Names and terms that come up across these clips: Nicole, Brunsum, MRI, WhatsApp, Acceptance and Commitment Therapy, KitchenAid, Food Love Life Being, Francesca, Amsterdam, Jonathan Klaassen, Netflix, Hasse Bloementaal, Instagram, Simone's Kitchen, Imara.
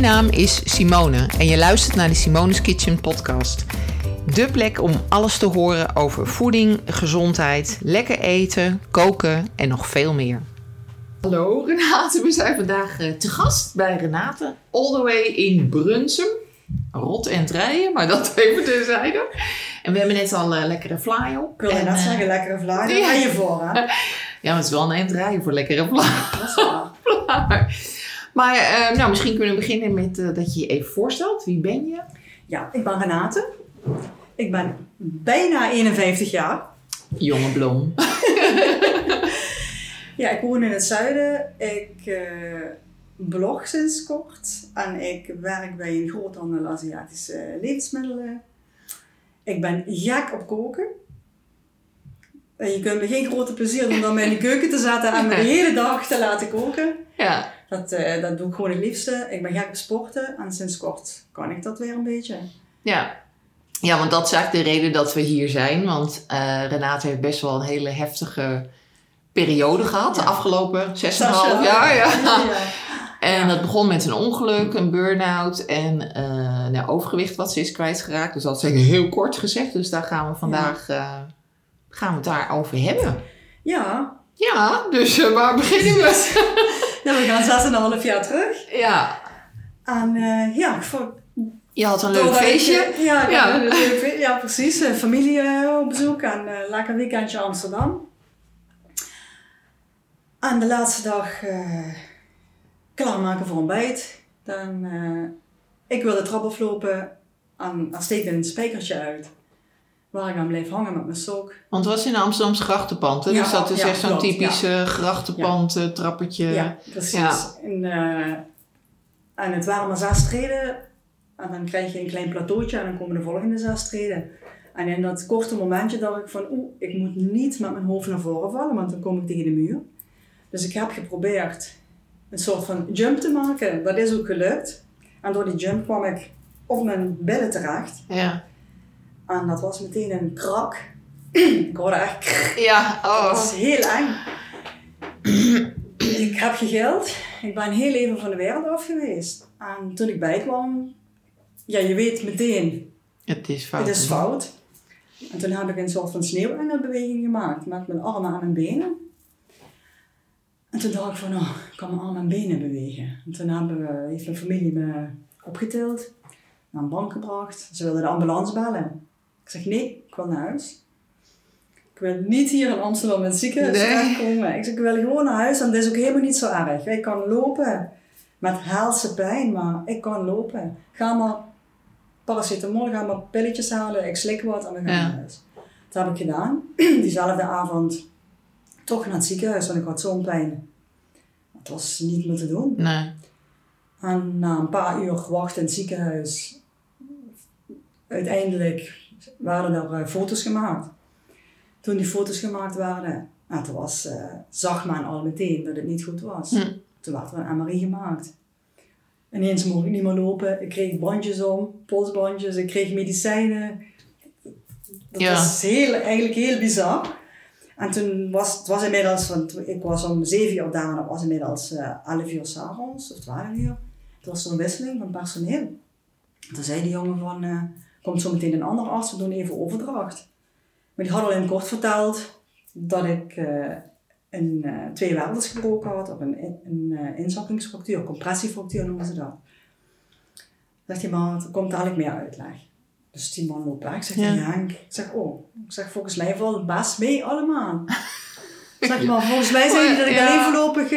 Mijn naam is Simone en je luistert naar de Simone's Kitchen podcast. De plek om alles te horen over voeding, gezondheid, lekker eten, koken en nog veel meer. Hallo Renate, we zijn vandaag te gast bij Renate. All the way in Brunsum. Rot en treien, maar dat even terzijde. En we hebben net al lekkere fly op. Ik wil dat zeggen, lekkere fly. Daar ga je voor, hè? Ja, maar het is wel een eind rijden voor lekkere fly. Dat is waar. Maar nou, misschien kunnen we beginnen met dat je je even voorstelt. Wie ben je? Ja, ik ben Renate. Ik ben bijna 51 jaar. Jonge bloem. Ja, ik woon in het zuiden. Ik blog sinds kort. En ik werk bij een groothandel Aziatische levensmiddelen. Ik ben gek op koken. En je kunt me geen grote plezier doen dan mij in de keuken te zetten en me de hele dag te laten koken. Ja. Dat doe ik gewoon het liefste. Ik ben gek op sporten en sinds kort kan ik dat weer een beetje. Ja. Ja, want dat is eigenlijk de reden dat we hier zijn. Want Renate heeft best wel een hele heftige periode gehad. Ja. De afgelopen 6,5 jaar. Ja. En dat begon met een ongeluk, een burn-out en overgewicht wat ze is kwijtgeraakt. Dus dat is heel kort gezegd. Dus daar gaan we vandaag het daarover hebben. Ja. Ja, dus waar beginnen we? Ja, we gaan 6,5 jaar terug. Ja. En je had een leuk feestje. Ja, precies. Familie op bezoek en lekker weekendje Amsterdam. En de laatste dag klaarmaken voor ontbijt. Dan, ik wil de trap aflopen en dan steek ik een spijkertje uit. Waar ik aan bleef hangen met mijn sok. Want het was in Amsterdamse grachtenpand, hè? Ja, dus dat is echt zo'n typische grachtenpand, trappetje. Ja, precies. Ja. En het waren maar 6 treden. En dan krijg je een klein plateautje en dan komen de volgende 6 treden. En in dat korte momentje dacht ik van, ik moet niet met mijn hoofd naar voren vallen, want dan kom ik tegen de muur. Dus ik heb geprobeerd een soort van jump te maken. Dat is ook gelukt. En door die jump kwam ik op mijn billen terecht. Ja. En dat was meteen een krak. Ik hoorde echt krrr. Ja, dat was heel eng. Ik heb gegild. Ik ben heel even van de wereld af geweest. En toen ik bijkwam, je weet meteen. Het is fout. En toen heb ik een soort van sneeuwengelbeweging gemaakt met mijn armen en mijn benen. En toen dacht ik van, ik kan mijn armen en benen bewegen. En toen heeft mijn familie me opgetild. Naar een bank gebracht. Ze wilden de ambulance bellen. Ik zeg, nee, ik wil naar huis. Ik wil niet hier in Amsterdam met ziekenhuis terechtkomen. Ik zeg, ik wil gewoon naar huis en dat is ook helemaal niet zo erg. Ik kan lopen met helse pijn, maar ik kan lopen. Ga maar paracetamol, ga maar pilletjes halen, ik slik wat en we gaan naar huis. Dat heb ik gedaan. Diezelfde avond toch naar het ziekenhuis, want ik had zo'n pijn. Het was niet meer te doen. Nee. En na een paar uur wachten in het ziekenhuis... Uiteindelijk waren er foto's gemaakt. Toen die foto's gemaakt waren, zag men al meteen dat het niet goed was. Mm. Toen werd er een MRI gemaakt. Ineens mocht ik niet meer lopen. Ik kreeg bandjes om, polsbandjes. Ik kreeg medicijnen. Dat was eigenlijk heel bizar. En toen was inmiddels, want ik was om 7 uur daar en het was inmiddels 11 uur 's avonds of 12 uur. Toen was er een wisseling van personeel. Toen zei die jongen van... komt zo meteen een andere arts, we doen even overdracht. Maar die had al in het kort verteld dat ik 2 wervels gebroken had, op een inzakkingsfractuur, compressiefractuur noemen ze dat. Zegt die man, er komt dadelijk meer uitleg. Dus die man loopt weg, zegt die Henk. Ik zeg, volgens mij valt het best mee allemaal. Zeg maar, volgens mij zei hij dat ik alleen voorlopig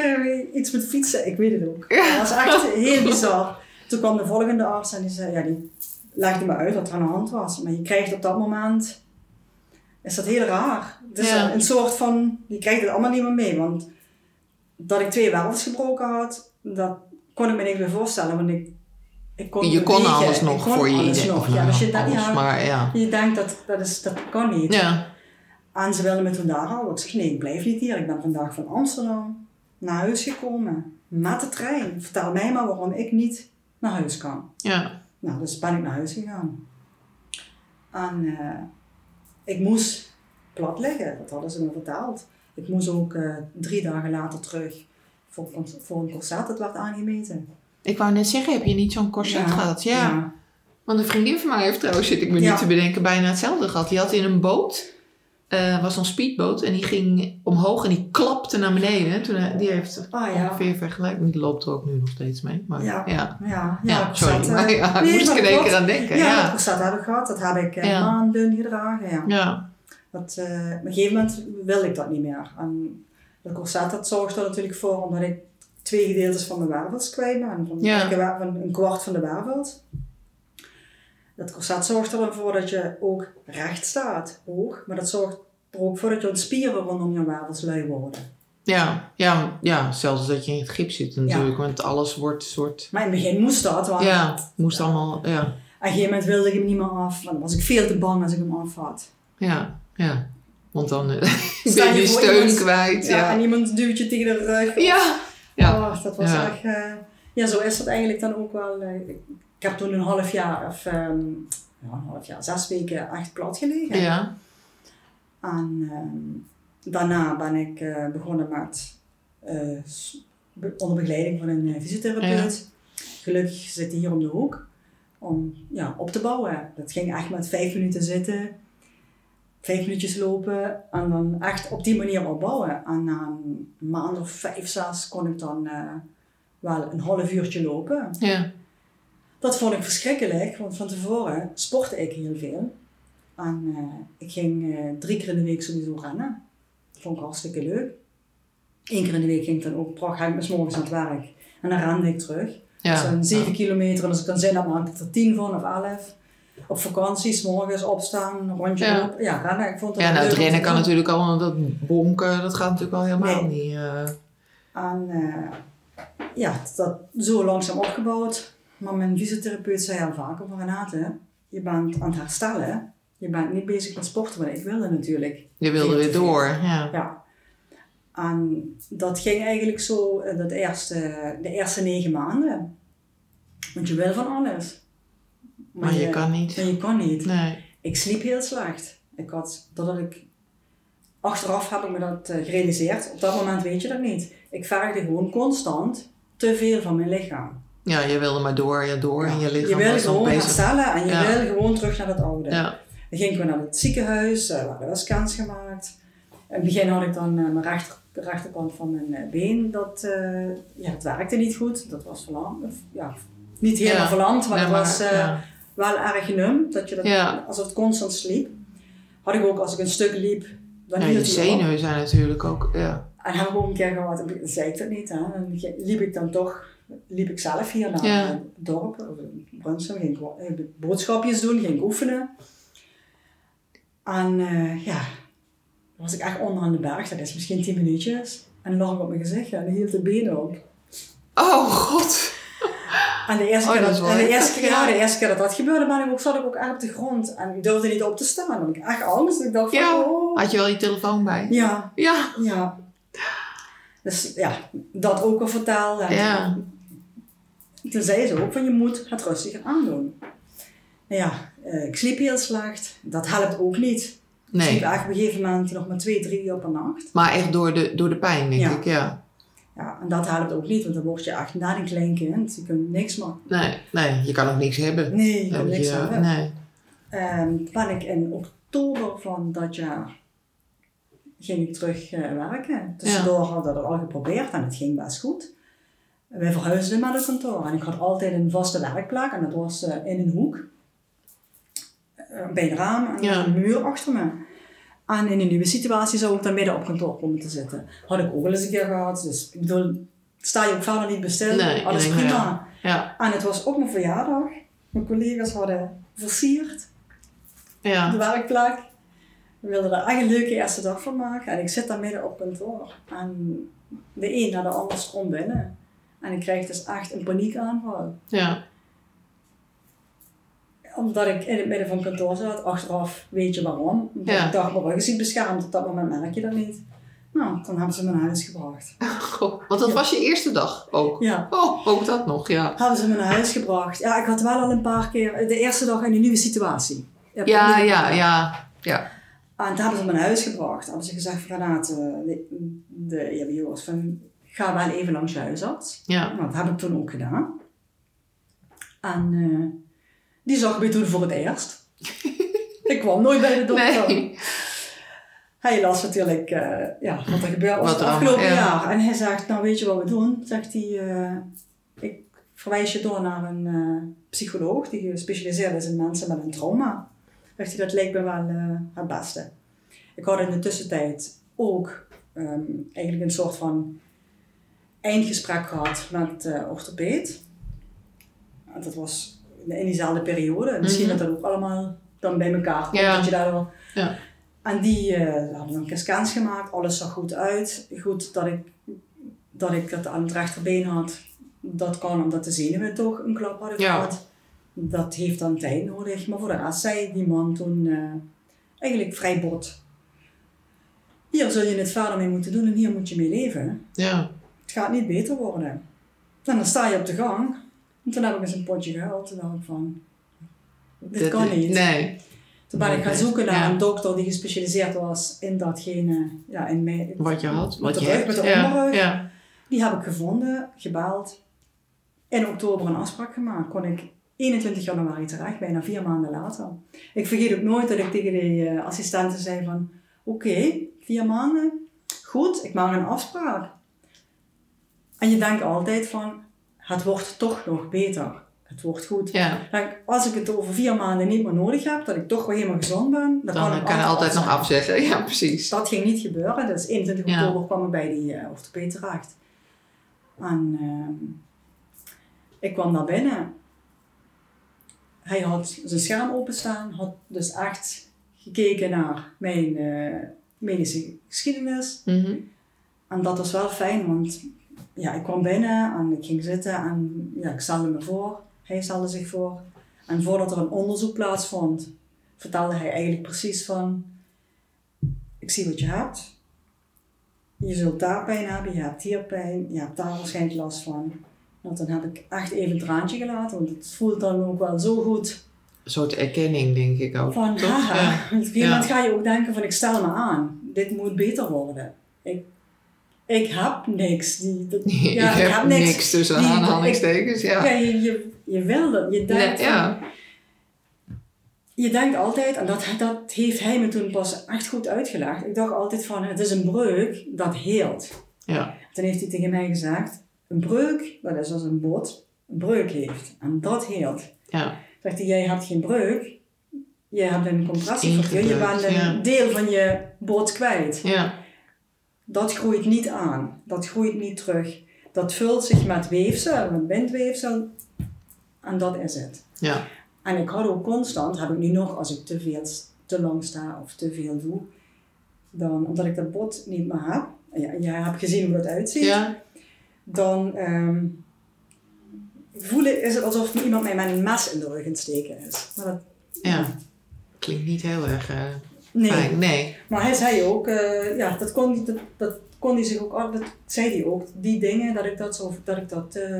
iets moet fietsen. Ik weet het ook. Ja. Dat is echt heel bizar. Toen kwam de volgende arts en die zei, die legde me uit wat er aan de hand was. Maar je krijgt op dat moment... Is dat heel raar. Het is een soort van... Je krijgt het allemaal niet meer mee. Want dat ik 2 wervels gebroken had... Dat kon ik me niet meer voorstellen. Want ik kon je kon alles nog voor je idee. Ja, als je dat niet had, je denkt dat kan niet. Ja. En ze wilden me toen daar houden. Ik zeg, nee, ik blijf niet hier. Ik ben vandaag van Amsterdam naar huis gekomen. Met de trein. Vertel mij maar waarom ik niet naar huis kan. Ja. Nou, dus ben ik naar huis gegaan. En ik moest plat liggen, dat hadden ze me verteld. Ik moest ook 3 dagen later terug voor een corset, dat werd aangemeten. Ik wou net zeggen, heb je niet zo'n corset gehad? Ja. Ja. Want een vriendin van mij heeft trouwens, zit ik me niet te bedenken, bijna hetzelfde gehad. Die had in een boot, was een speedboot, en die ging omhoog en die klapte naar beneden. Toen, die heeft ongeveer vergelijking. Die loopt er ook nu nog steeds mee. Maar, ja, sorry. Maar, ja, ik moest er één keer aan denken. Ja, dat heb ik gehad. Dat heb ik maanden gedragen. Ja. Dat, op een gegeven moment wilde ik dat niet meer. En de corset, dat zorgde er natuurlijk voor, omdat ik 2 gedeeltes van de wervels kwijt ben. Een kwart van de wervels. Dat corset zorgt ervoor dat je ook recht staat, hoog. Maar dat zorgt er ook voor dat je spieren rondom je wervels lui worden. Ja, zelfs dat je in het gips zit natuurlijk. Ja. Want alles wordt een soort... Maar in het begin moest dat. Want moest allemaal, ja. Op een gegeven moment wilde ik hem niet meer af. Want dan was ik veel te bang als ik hem af had. Ja. Want dan ben je steun kwijt. Ja, en iemand duwt je tegen de rug. Ja. Oh, dat was echt... zo is dat eigenlijk dan ook wel... Ik heb toen een half jaar, 6 weken echt plat gelegen. Ja. En daarna ben ik begonnen met onder begeleiding van een fysiotherapeut. Ja. Gelukkig zit hij hier om de hoek om op te bouwen. Dat ging echt met 5 minuten zitten, 5 minuutjes lopen en dan echt op die manier opbouwen. En na een maand of 5, 6 kon ik dan wel een half uurtje lopen. Ja. Dat vond ik verschrikkelijk, want van tevoren sportte ik heel veel. En ik ging 3 keer in de week sowieso rennen. Dat vond ik hartstikke leuk. 1 keer in de week ging ik dan ook, ga ik 's morgens aan het werk. En dan rende ik terug. Ja, dus dan 7 kilometer, en als ik dan zin had, maak ik er 10 van of 11. Op vakantie, 's morgens opstaan, een rondje op. Ja, rennen. Ik vond dat leuk. Het rennen kan natuurlijk allemaal, dat bonken, dat gaat natuurlijk al helemaal niet. En dat zo langzaam opgebouwd. Maar mijn fysiotherapeut zei al vaker van Renate, je bent aan het herstellen. Je bent niet bezig met sporten, want ik wilde natuurlijk. Je wilde weer door, ja. En dat ging eigenlijk zo de eerste 9 maanden. Want je wil van alles. Maar je kan niet. Maar je kan niet. Nee. Ik sliep heel slecht. Achteraf heb ik me dat gerealiseerd. Op dat moment weet je dat niet. Ik vraagde gewoon constant te veel van mijn lichaam. Ja, je wilde maar door en je lichaam. Je wilde gewoon herstellen en je wilde gewoon terug naar het oude. Ja. Dan ging ik naar het ziekenhuis, we hadden wel scans gemaakt. In het begin had ik dan mijn rechterkant van mijn been, dat werkte niet goed. Dat was verlamd, niet helemaal verlamd, maar het was wel erg num. Dat je alsof het constant sliep. Had ik ook, als ik een stuk liep, dan hield je zenuwen op. Zijn natuurlijk ook, En heb ik ook een keer gehad, zei ik dat niet, hè. Dan liep ik dan toch... liep ik zelf hier naar het dorp, Brunsum, ging ik boodschapjes doen, ging ik oefenen. En was ik echt onderaan de berg, dat is misschien 10 minuutjes. En lag ik op mijn gezicht en hield de benen op. Oh god! En de eerste keer dat dat gebeurde, zat ik ook echt op de grond. En ik durfde niet op te staan, want ik echt angst. Ik dacht had je wel je telefoon bij? Ja. Dus dat ook al verteld. Ja. Toen zei ze ook van, je moet het rustiger aandoen. Ik sliep heel slecht. Dat helpt ook niet. Nee. Ik sliep eigenlijk op een gegeven moment nog maar 2, 3 uur per nacht. Maar echt door de pijn, denk ik. Ja. Ja, en dat helpt ook niet, want dan word je echt na een klein kind. Je kunt niks maken. Nee, je kan ook niks hebben. Nee, je kan niks hebben. Nee. Ben ik in oktober van dat jaar... ging ik terug werken. Tussendoor hadden we dat al geprobeerd en het ging best goed. Wij verhuisden met het kantoor en ik had altijd een vaste werkplek en dat was in een hoek. Bij een raam en een muur achter me. En in een nieuwe situatie zou ik dan midden op kantoor komen te zitten. Had ik ook wel eens een keer gehad. Dus ik bedoel, sta je ook verder niet besteld. Nee, alles prima. Ja. En het was ook mijn verjaardag. Mijn collega's hadden versierd. Ja. De werkplek. We wilden daar echt een leuke eerste dag van maken. En ik zit daar midden op kantoor. En de een naar de ander stroomt binnen. En ik krijg dus echt een paniekaanval. Ja. Omdat ik in het midden van het kantoor zat. Achteraf weet je waarom. Omdat ik dacht, mijn rug is niet beschermd. Op dat moment merk je dat niet. Nou, dan hebben ze me naar huis gebracht. Goh, want dat was je eerste dag ook? Ja. Oh, ook dat nog, Hebben ze me naar huis gebracht. Ja, ik had wel al een paar keer de eerste dag in een nieuwe situatie. Ja. En toen hebben ze me naar huis gebracht. Hebben ze gezegd, Renate, de EHBO'ers, ga wel even langs je huisarts. Ja. Dat heb ik toen ook gedaan. En die zag mij toen voor het eerst. Ik kwam nooit bij de dokter. Nee. Hij las natuurlijk wat er gebeurd was het afgelopen jaar. En hij zegt, nou weet je wat we doen? Zegt hij, ik verwijs je door naar een psycholoog die gespecialiseerd is in mensen met een trauma. Zegt hij, dat leek me wel het beste. Ik had in de tussentijd ook eigenlijk een soort van eindgesprek gehad met orthopeed. Dat was in diezelfde periode. Misschien dat ook allemaal dan bij elkaar komt. Ja. Dat je daar wel... Ja. En die hadden een scans gemaakt, alles zag goed uit. Goed dat ik dat aan het rechterbeen had, dat kan omdat de zenuwen toch een klap hadden gehad. Dat heeft dan tijd nodig. Maar voor de rest zei die man toen eigenlijk vrij bot. Hier zul je het verder mee moeten doen en hier moet je mee leven. Ja. Het gaat niet beter worden. En dan sta je op de gang. En toen heb ik eens een potje gehuild. Toen dacht ik van, dit kan niet. Nee. Toen ben ik gaan zoeken naar een dokter die gespecialiseerd was in datgene, in mij. Wat je had, wat je hebt. Met de onderrug. Ja. Die heb ik gevonden, gebeld. In oktober een afspraak gemaakt. Kon ik 21 januari terecht, bijna 4 maanden later. Ik vergeet ook nooit dat ik tegen die assistenten zei van, oké, 4 maanden, goed, ik maak een afspraak. En je denkt altijd van, het wordt toch nog beter. Het wordt goed. Ja. Als ik het over 4 maanden niet meer nodig heb, dat ik toch weer helemaal gezond ben, dan kan ik altijd nog afzeggen. Ja, precies. Dat ging niet gebeuren. Dus 21 oktober kwam ik bij die orthopeed terecht. En ik kwam naar binnen. Hij had zijn scherm openstaan, had dus echt gekeken naar mijn medische geschiedenis. Mm-hmm. En dat was wel fijn, want ik kwam binnen en ik ging zitten en ik stelde me voor. Hij stelde zich voor. En voordat er een onderzoek plaatsvond, vertelde hij eigenlijk precies van, ik zie wat je hebt. Je zult daar pijn hebben, je hebt hier pijn, je hebt daar waarschijnlijk last van. Nou, dan heb ik echt even een traantje gelaten, want het voelt dan ook wel zo goed. Een soort erkenning, denk ik ook. Van, ja. Op een gegeven moment ga je ook denken van, ik stel me aan. Dit moet beter worden. Ik heb niks. Ik heb niks tussen aanhalingstekens. Je wil dat. Je denkt, je denkt altijd, en dat heeft hij me toen pas echt goed uitgelegd. Ik dacht altijd van, het is een breuk, dat heelt. Ja. Toen heeft hij tegen mij gezegd, een breuk, dat is als een bot, een breuk heeft. En dat heelt. Ja. Zegt hij, jij hebt geen breuk. Je hebt een compressie. Je bent een deel van je bot kwijt. Ja. Dat groeit niet aan. Dat groeit niet terug. Dat vult zich met weefsel, met bindweefsel. En dat is het. Ja. En ik had ook constant, heb ik nu nog, als ik te lang sta of te veel doe. Dan, omdat ik dat bot niet meer heb. Jij hebt gezien hoe dat uitziet. Ja. Dan voelen is het alsof iemand mij met een mes in de rug aan het steken is. Maar dat, klinkt niet heel erg fijn. Nee. Maar hij zei ook, dat kon hij zich ook, dat zei hij ook, die dingen dat ik dat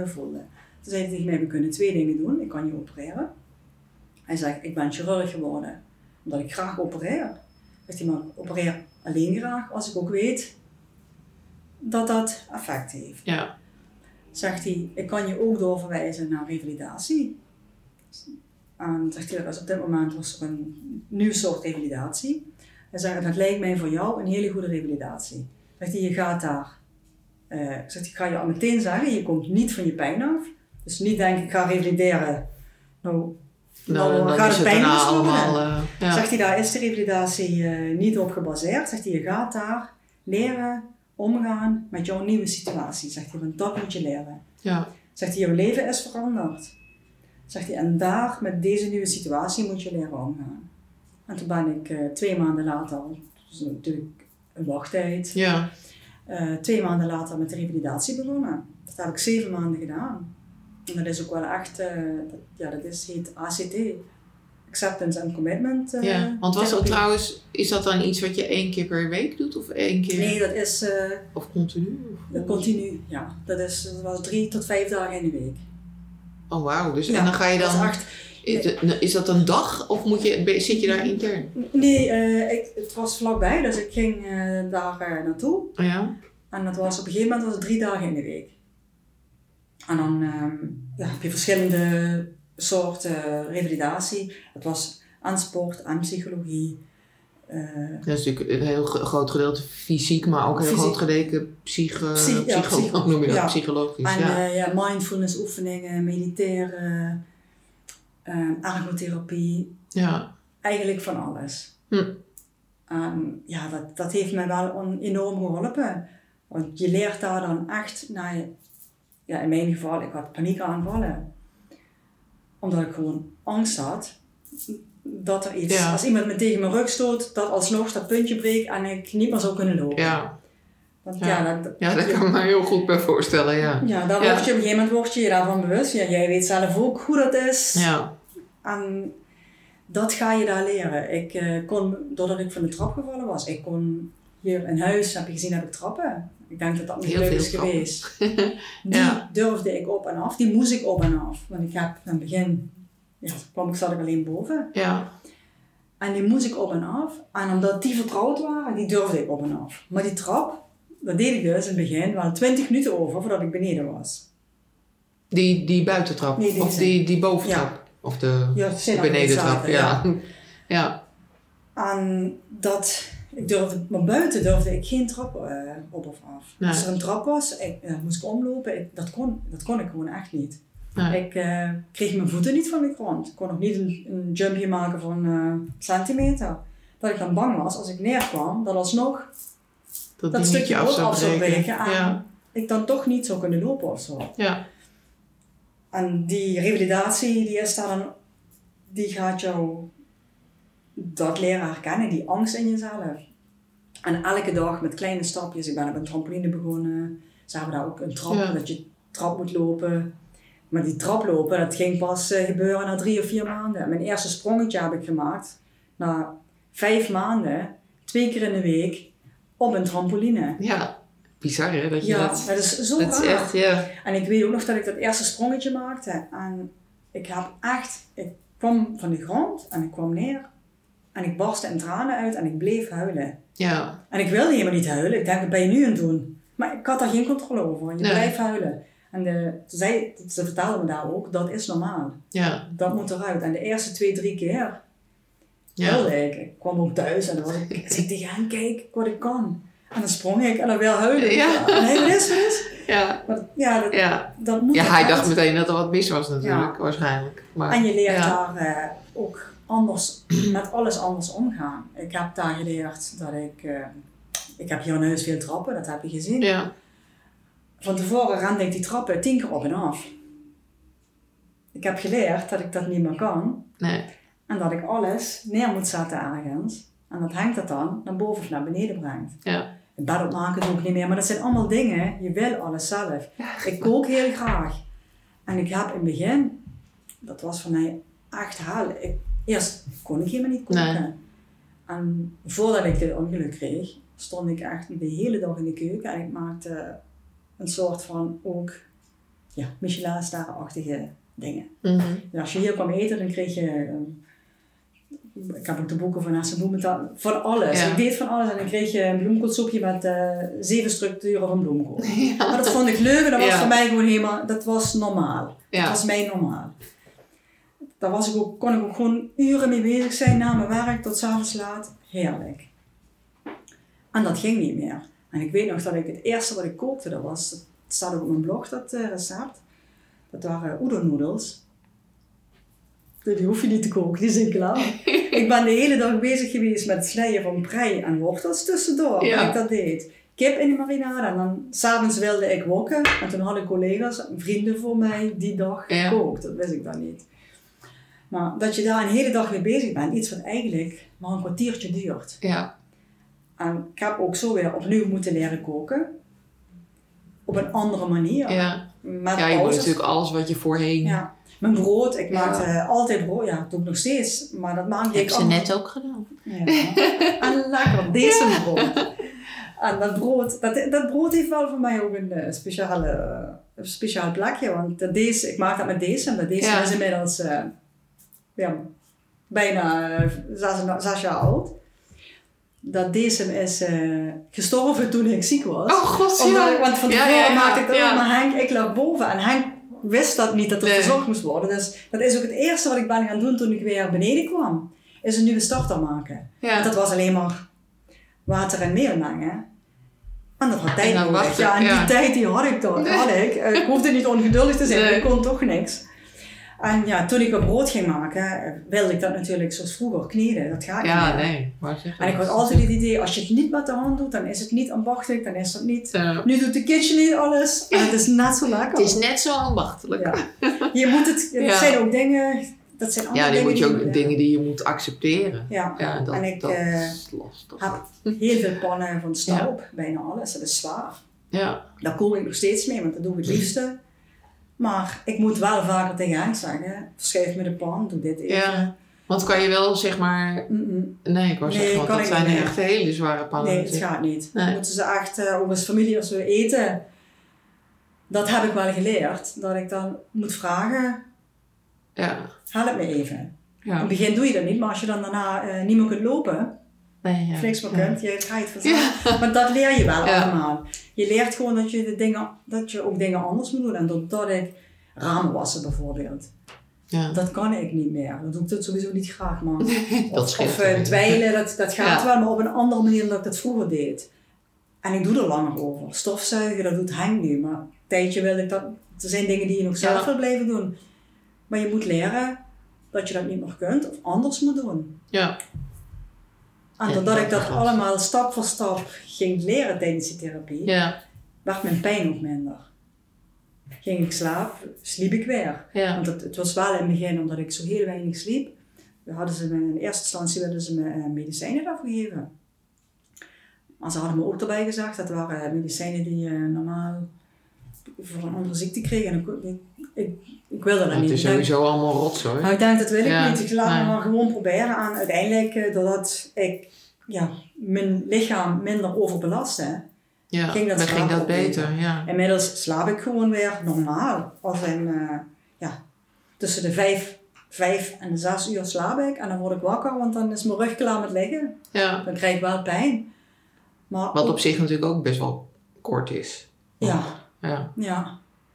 voelde. Toen zei hij tegen mij, we kunnen 2 dingen doen, ik kan je opereren. Hij zegt, ik ben chirurg geworden, omdat ik graag opereer. Zegt hij, maar ik opereer alleen graag, als ik ook weet dat effect heeft. Ja. Zegt hij, ik kan je ook doorverwijzen naar revalidatie. En zegt hij, op dit moment was er een nieuw soort revalidatie. Hij zegt, dat lijkt mij voor jou een hele goede revalidatie. Zegt hij, je gaat daar. Zegt hij, ik ga je al meteen zeggen, je komt niet van je pijn af. Dus niet denken, ik ga revalideren. Nou, dan gaat het pijn worden. Zegt hij, daar is de revalidatie niet op gebaseerd. Zegt hij, je gaat daar leren omgaan met jouw nieuwe situatie, zegt hij, want dat moet je leren. Ja. Zegt hij, jouw leven is veranderd. Zegt hij, en daar, met deze nieuwe situatie, moet je leren omgaan. En toen ben ik 2 maanden later, dus natuurlijk een wachttijd, 2 maanden later met de revalidatie begonnen. Dat heb ik 7 maanden gedaan. En dat is ook wel echt, heet ACT. Acceptance and Commitment Therapy. Ja, want was dat trouwens, is dat dan iets wat je 1 keer per week doet? Of 1 keer? Nee, dat is... of continu? Of continu, ja. Dat was 3 tot 5 dagen in de week. Oh, wauw. Dus, en dan ga je dan... Is dat een dag of zit je daar intern? Nee, het was vlakbij, dus ik ging daar naartoe. Oh, ja. En dat was op een gegeven moment was het 3 dagen in de week. En dan heb je verschillende... soort revalidatie. Het was aan sport, aan psychologie. Dat is natuurlijk een heel groot gedeelte fysiek, maar ook een heel groot gedeelte psychologisch. En mindfulness oefeningen, mediteren, ergotherapie. Ja. Eigenlijk van alles. Hm. Ja, dat heeft mij wel enorm geholpen. Want je leert daar dan echt naar... Ja, in mijn geval, ik had paniekaanvallen. Omdat ik gewoon angst had dat er iets... Ja. Als iemand me tegen mijn rug stoot, dat alsnog dat puntje breekt en ik niet meer zou kunnen lopen. Ja, want, dat kan ik me heel goed bij voorstellen, ja. Ja, dan word je op een gegeven moment je daarvan bewust. Ja, jij weet zelf ook hoe dat is. Ja. En dat ga je daar leren. Ik kon, doordat ik van de trap gevallen was, ik kon... Hier in huis heb je gezien, heb ik trappen. Ik denk dat dat niet leuk is geweest. Die durfde ik op en af. Die moest ik op en af. Want ik heb in het begin... Ja, zat ik alleen boven. Ja. En die moest ik op en af. En omdat die vertrouwd waren, die durfde ik op en af. Maar die trap, dat deed ik dus in het begin wel 20 minuten over voordat ik beneden was. Die buitentrap? Nee, of die boventrap? Ja. Of de benedentrap? Ja. Ja. En dat... Maar buiten durfde ik geen trap op of af. Nee. Als er een trap was, moest ik omlopen. Dat kon ik gewoon echt niet. Nee. Ik kreeg mijn voeten niet van de grond. Ik kon nog niet een jumpje maken van centimeter. Dat ik dan bang was, als ik neerkwam, dat alsnog dat stukje af zou breken. En ik dan toch niet zou kunnen lopen of zo. Ja. En die revalidatie, die gaat jou... Dat leren herkennen, die angst in jezelf. En elke dag met kleine stapjes. Ik ben op een trampoline begonnen. Ze hebben daar ook een trap, dat je trap moet lopen. Maar die trap lopen, dat ging pas gebeuren na 3 of 4 maanden. Mijn eerste sprongetje heb ik gemaakt. Na 5 maanden, 2 keer in de week, op een trampoline. Ja, bizar hè? Dat je dat is zo raar. Is echt, En ik weet ook nog dat ik dat eerste sprongetje maakte. En ik kwam van de grond en ik kwam neer. En ik barstte in tranen uit en ik bleef huilen. Ja. En ik wilde helemaal niet huilen. Ik dacht, wat ben je nu aan het doen? Maar ik had daar geen controle over. Je blijft huilen. En ze vertelde me daar ook, dat is normaal. Ja. Dat moet eruit. En de eerste 2, 3 keer huilde ik. Ik kwam ook thuis en dan was ik tegen hen, kijk wat ik kan. En dan sprong ik en dan weer huilen. Ja. En hij wist. Ja. Maar, dat moet hij dacht meteen dat er wat mis was natuurlijk, waarschijnlijk. Maar, en je leert daar ook... met alles anders omgaan. Ik heb daar geleerd dat ik... ik heb hier in huis veel trappen, dat heb je gezien. Ja. Van tevoren rende ik die trappen 10 keer op en af. Ik heb geleerd dat ik dat niet meer kan. Nee. En dat ik alles neer moet zetten ergens. En dat hangt dat dan naar boven of naar beneden brengt. Ja. Het bed opmaken doe ik niet meer. Maar dat zijn allemaal dingen, je wil alles zelf. Ja. Ik kook heel graag. En ik heb in het begin... Dat was voor mij echt hel. Eerst kon ik helemaal niet koken. Nee. En voordat ik dit ongeluk kreeg, stond ik echt de hele dag in de keuken. En ik maakte een soort van ook Michelin-sterrenachtige dingen. Mm-hmm. En als je hier kwam eten, dan kreeg je... Ik heb ook de boeken van Hasse Bloementaal. Van alles. Ja. Ik deed van alles. En dan kreeg je een bloemkoolsoepje met 7 structuren van bloemkool. Ja. Maar dat vond ik leuk. En dat was voor mij gewoon helemaal... Dat was normaal. Ja. Dat was mijn normaal. Daar kon ik ook gewoon uren mee bezig zijn, na mijn werk tot 's avonds laat. Heerlijk. En dat ging niet meer. En ik weet nog dat ik het eerste wat ik kookte, dat staat ook op mijn blog, dat recept. Dat waren udon-noedels. Die hoef je niet te koken, die zijn klaar. Ik ben de hele dag bezig geweest met snijden van prei en wortels tussendoor, dat ik dat deed. Kip in de marinade en dan 's avonds wilde ik wokken. En toen hadden collega's, vrienden voor mij, die dag gekookt. Dat wist ik dan niet. Maar dat je daar een hele dag mee bezig bent, iets wat eigenlijk maar een kwartiertje duurt. Ja. En ik heb ook zo weer opnieuw moeten leren koken. Op een andere manier. Ja, met je moet natuurlijk alles wat je voorheen... Ja. Mijn brood, ik maakte altijd brood. Ja, dat doe ik nog steeds. Maar dat maakte ik altijd. Heb ze net ook gedaan. Ja. En lekker, deze brood. En dat brood heeft wel voor mij ook een speciaal plekje. Want deze, ik maak dat met deze. Maar deze is inmiddels... bijna 6 jaar oud. Dat deze is gestorven toen ik ziek was. Oh god, omdat, want van tevoren maakte ik dat maar Henk, ik lag boven. En Henk wist dat niet, dat er verzorgd moest worden. Dus dat is ook het eerste wat ik ben gaan doen toen ik weer beneden kwam. Is een nieuwe starter maken. Ja. Dat was alleen maar water en meel mengen. En dat had tijd nodig. Ja, en die tijd die had ik dan. Ik hoefde niet ongeduldig te zijn, ik kon toch niks. En ja, toen ik een brood ging maken, wilde ik dat natuurlijk zoals vroeger kneden. Dat gaat niet meer. Nee. En ik had altijd het idee, als je het niet met de hand doet, dan is het niet ambachtelijk, dan is het niet... Ja. Nu doet de KitchenAid alles en het is net zo lekker. Het is net zo ambachtelijk. Ja. Je moet het zijn ook dingen... Dat zijn andere dingen. Ja, die moet je ook dingen die je moet accepteren. Ja, dat is lastig. Heb heel veel pannen van staal op, bijna alles. Dat is zwaar. Ja. Daar kom ik nog steeds mee, want dat doe ik het liefste. Maar ik moet wel vaker tegen hen zeggen, verschuif me de pan, doe dit even. Ja, want kan je wel zeg maar... Nee, ik wou zeggen, want dat zijn echt hele zware pannen. Nee, het gaat niet. Nee. Dan moeten ze echt, ook als familie, als we eten... Dat heb ik wel geleerd, dat ik dan moet vragen... Ja. Haal het me even. Ja. In het begin doe je dat niet, maar als je dan daarna niet meer kunt lopen... niks meer kunt, je krijgt vanzelf. Ja. Maar dat leer je wel allemaal. Je leert gewoon dat je, dat je ook dingen anders moet doen. En doordat ik ramen wassen bijvoorbeeld, dat kan ik niet meer. Dan doe ik dat sowieso niet graag, maar... of dweilen, dat gaat wel, maar op een andere manier dan dat ik dat vroeger deed. En ik doe er langer over. Stofzuigen, dat doet Henk nu, maar een tijdje wilde ik dat... Er zijn dingen die je nog zelf wil blijven doen. Maar je moet leren dat je dat niet meer kunt of anders moet doen. Ja. En doordat ik dat allemaal stap voor stap ging leren tijdens die therapie, werd mijn pijn ook minder. Ging ik slapen, sliep ik weer. Ja. Want het was wel in het begin, omdat ik zo heel weinig sliep, hadden ze me in eerste instantie wilden ze me medicijnen daarvoor geven. Maar ze hadden me ook erbij gezegd, dat waren medicijnen die je normaal voor een andere ziekte kreeg. En ik wilde dat niet. Het is sowieso allemaal rotzooi. Nou, ik denk, dat wil ik niet. Ik laat me maar gewoon proberen aan. Uiteindelijk, doordat ik mijn lichaam minder overbelaste, ging dat beter. Ja. Inmiddels slaap ik gewoon weer normaal. Als in, tussen de 5 en 6 uur slaap ik. En dan word ik wakker, want dan is mijn rug klaar met liggen. Ja. Dan krijg ik wel pijn. Maar wat op zich natuurlijk ook best wel kort is. Ja.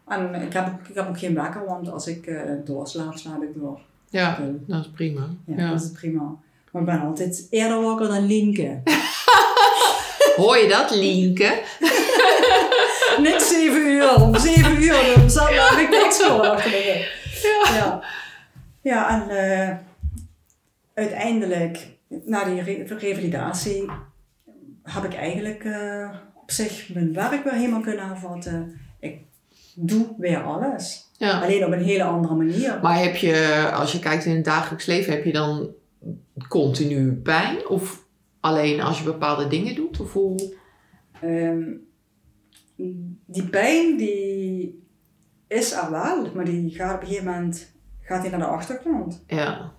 En ik heb ook geen wekker, want als ik doorslaap, slaap ik door. Ja, dat is prima. Ja, dat is prima. Maar ik ben altijd eerder wakker dan Lienke. Hoor je dat, Lienke? Niks 7 uur. Om 7 uur, dan heb ik niks voor. En uiteindelijk, na die revalidatie, heb ik eigenlijk op zich mijn werk weer helemaal kunnen aanvatten. Doe weer alles. Ja. Alleen op een hele andere manier. Maar heb je, als je kijkt in het dagelijks leven, heb je dan continu pijn? Of alleen als je bepaalde dingen doet? Of hoe? Die pijn, die is er wel. Maar die gaat op een gegeven moment naar de achtergrond. Ja.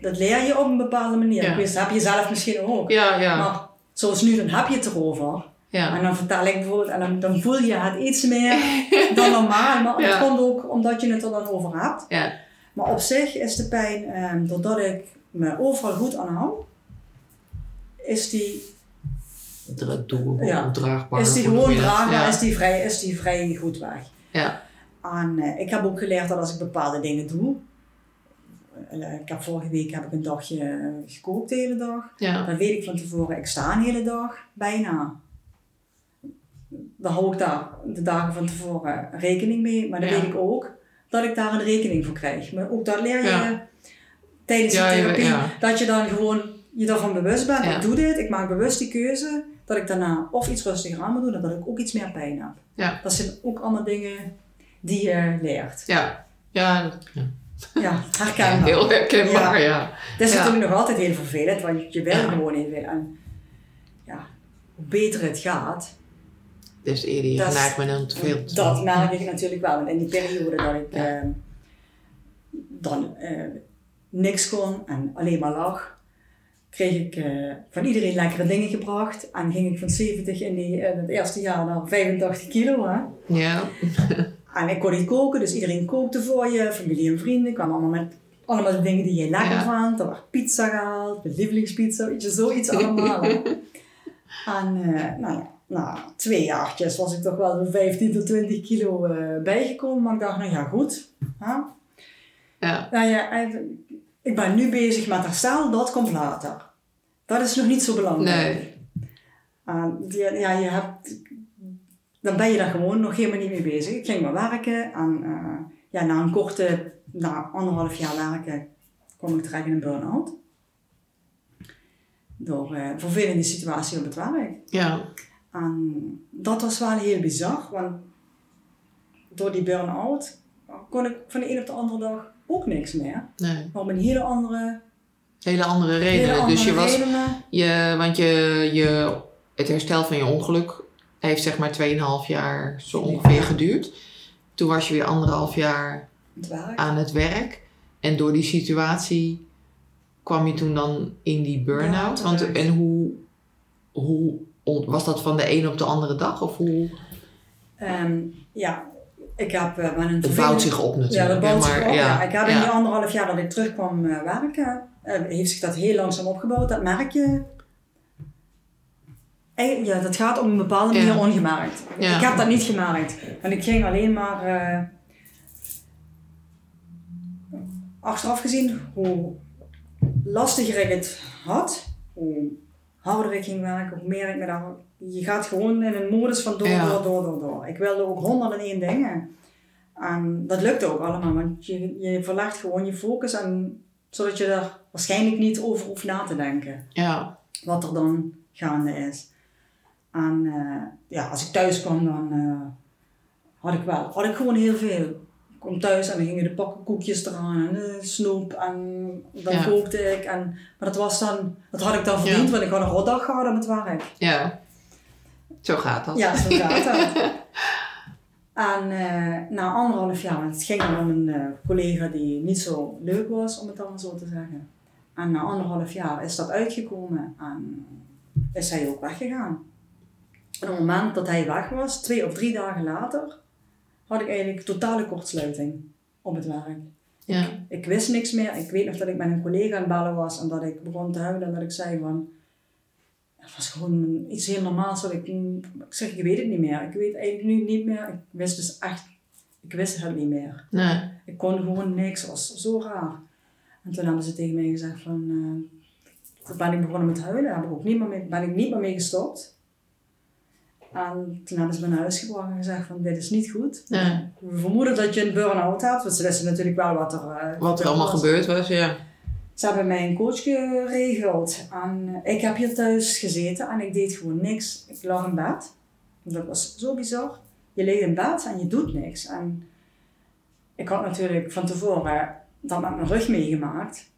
Dat leer je op een bepaalde manier. Ja. Dat heb je zelf misschien ook. Ja. Maar zoals nu, dan heb je het erover. Ja. En dan vertel ik bijvoorbeeld, en dan voel je het iets meer dan normaal. Maar dat komt ook omdat je het er dan over hebt. Ja. Maar op zich is de pijn, doordat ik me overal goed aan hou, is die... draagbaar. Is die gewoon draagbaar, is die vrij goed weg. Ja. En ik heb ook geleerd dat als ik bepaalde dingen doe... Vorige week heb ik een dagje gekookt de hele dag. Ja. Dan weet ik van tevoren, ik sta een hele dag, bijna... Dan hou ik daar de dagen van tevoren rekening mee. Maar dan weet ik ook dat ik daar een rekening voor krijg. Maar ook dat leer je tijdens de therapie. Dat je dan gewoon je daarvan bewust bent. Ik doe dit, ik maak bewust die keuze. Dat ik daarna of iets rustiger aan moet doen. En dat ik ook iets meer pijn heb. Ja. Dat zijn ook allemaal dingen die je leert. Ja, herkenbaar. Heel herkenbaar, Dat is natuurlijk nog altijd heel vervelend. Want je wil gewoon heel veel. En hoe beter het gaat... Dus eerder je geneigt me dan te veel. Dat merk ik natuurlijk wel. Want in die periode dat ik dan niks kon en alleen maar lag, kreeg ik van iedereen lekkere dingen gebracht. En ging ik van 70 in het eerste jaar naar 85 kilo. Hè? Ja. En ik kon niet koken, dus iedereen kookte voor je. Familie en vrienden kwamen allemaal met allemaal de dingen die je lekker vond. Er werd pizza gehaald, de lievelingspizza, zoiets allemaal. En twee jaartjes was ik toch wel zo'n 15 tot 20 kilo bijgekomen. Maar ik dacht, goed. Huh? Ja. Ik ben nu bezig met herstel, dat komt later. Dat is nog niet zo belangrijk. Nee. Dan ben je daar gewoon nog helemaal niet mee bezig. Ik ging maar werken en na 1,5 jaar werken kwam ik terecht in een burn-out. Door een vervelende situatie op het werk. Ja. En dat was wel heel bizar, want door die burn-out kon ik van de een op de andere dag ook niks meer. Nee. Maar om een hele andere redenen. Het herstel van je ongeluk heeft zeg maar 2,5 jaar zo ongeveer geduurd. Toen was je weer 1,5 jaar aan het werk. En door die situatie kwam je toen dan in die burn-out. Ja, hoe was dat van de ene op de andere dag? Of hoe? Ik heb het bouwt zich op natuurlijk. Ja, dat bouwt zich op. Ja. Ik heb in die 1,5 jaar dat ik terug kwam werken, heeft zich dat heel langzaam opgebouwd. Dat merk je. Ja, dat gaat op een bepaalde manier ongemerkt. Ja. Ik heb dat niet gemerkt. Want ik ging alleen maar achteraf gezien hoe lastiger ik het had, hoe harder ik ging werken, hoe meer ik me daar... Je gaat gewoon in een modus van door. Ik wilde ook 101 dingen. En dat lukte ook allemaal, want je verlegt gewoon je focus en, zodat je er waarschijnlijk niet over hoeft na te denken. Ja. Wat er dan gaande is. En als ik thuis kwam, dan had ik gewoon heel veel. Ik kwam thuis en dan gingen de pakken koekjes eraan en snoep en dan kookte ik. Maar dat had ik dan verdiend, want ik had een rotdag gehad aan het werk. Ja, zo gaat dat. Ja, zo gaat dat. En na 1,5 jaar, want het ging om een collega die niet zo leuk was, om het dan zo te zeggen. En na 1,5 jaar is dat uitgekomen en is hij ook weggegaan. En op het moment dat hij weg was, 2 of 3 dagen later, had ik eigenlijk totale kortsluiting op het werk. Ja. Ik wist niks meer. Ik weet nog dat ik met een collega aan het bellen was en dat ik begon te huilen en dat ik zei van... Het was gewoon iets heel normaals. Ik weet het niet meer. Ik weet eigenlijk nu niet meer. Ik wist dus echt... Ik wist het niet meer. Nee. Ik kon gewoon niks. Het was zo raar. En toen hebben ze tegen mij gezegd van... Toen ben ik begonnen met huilen. Daar ben ik niet meer mee gestopt. En toen hebben ze me naar huis gebracht en gezegd van... Dit is niet goed. Nee. We vermoeden dat je een burn-out hebt. Want ze wisten natuurlijk wel wat er allemaal gebeurd was, ja. Ze hebben mij een coach geregeld. En ik heb hier thuis gezeten en ik deed gewoon niks. Ik lag in bed. Dat was zo bizar. Je ligt in bed en je doet niks. En ik had natuurlijk van tevoren dat met mijn rug meegemaakt.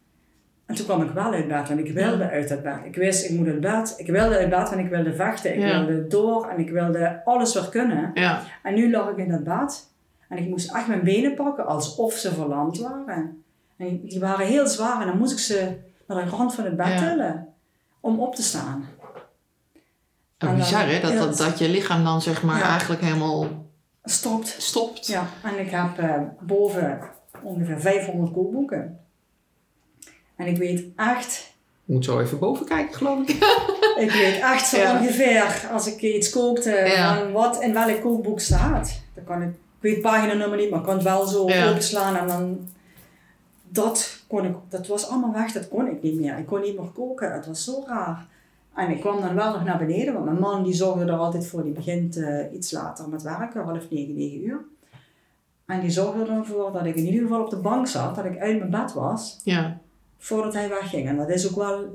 En toen kwam ik wel uit bed en ik wilde uit dat bed. Ik wist, ik moet uit bed. Ik wilde uit bed en ik wilde vechten. Ik wilde door en ik wilde alles weer kunnen. Ja. En nu lag ik in dat bed. En ik moest echt mijn benen pakken alsof ze verlamd waren. En die waren heel zwaar en dan moest ik ze naar de rand van het bed tillen om op te staan. En bizar hè, dat je lichaam dan zeg maar eigenlijk helemaal stopt. Ja, en ik heb boven ongeveer 500 kookboeken. En ik weet echt... Je moet zo even boven kijken geloof ik. Ik weet echt zo ongeveer als ik iets kookte en wat in welk kookboek staat. Dan kan ik weet paginanummer niet, maar ik kan het wel zo openslaan en dan... Dat was allemaal weg, dat kon ik niet meer. Ik kon niet meer koken, het was zo raar. En ik kwam dan wel nog naar beneden, want mijn man die zorgde er altijd voor. Die begint iets later met werken, 8:30, 9:00. En die zorgde ervoor dat ik in ieder geval op de bank zat, dat ik uit mijn bed was, voordat hij wegging. En dat is ook wel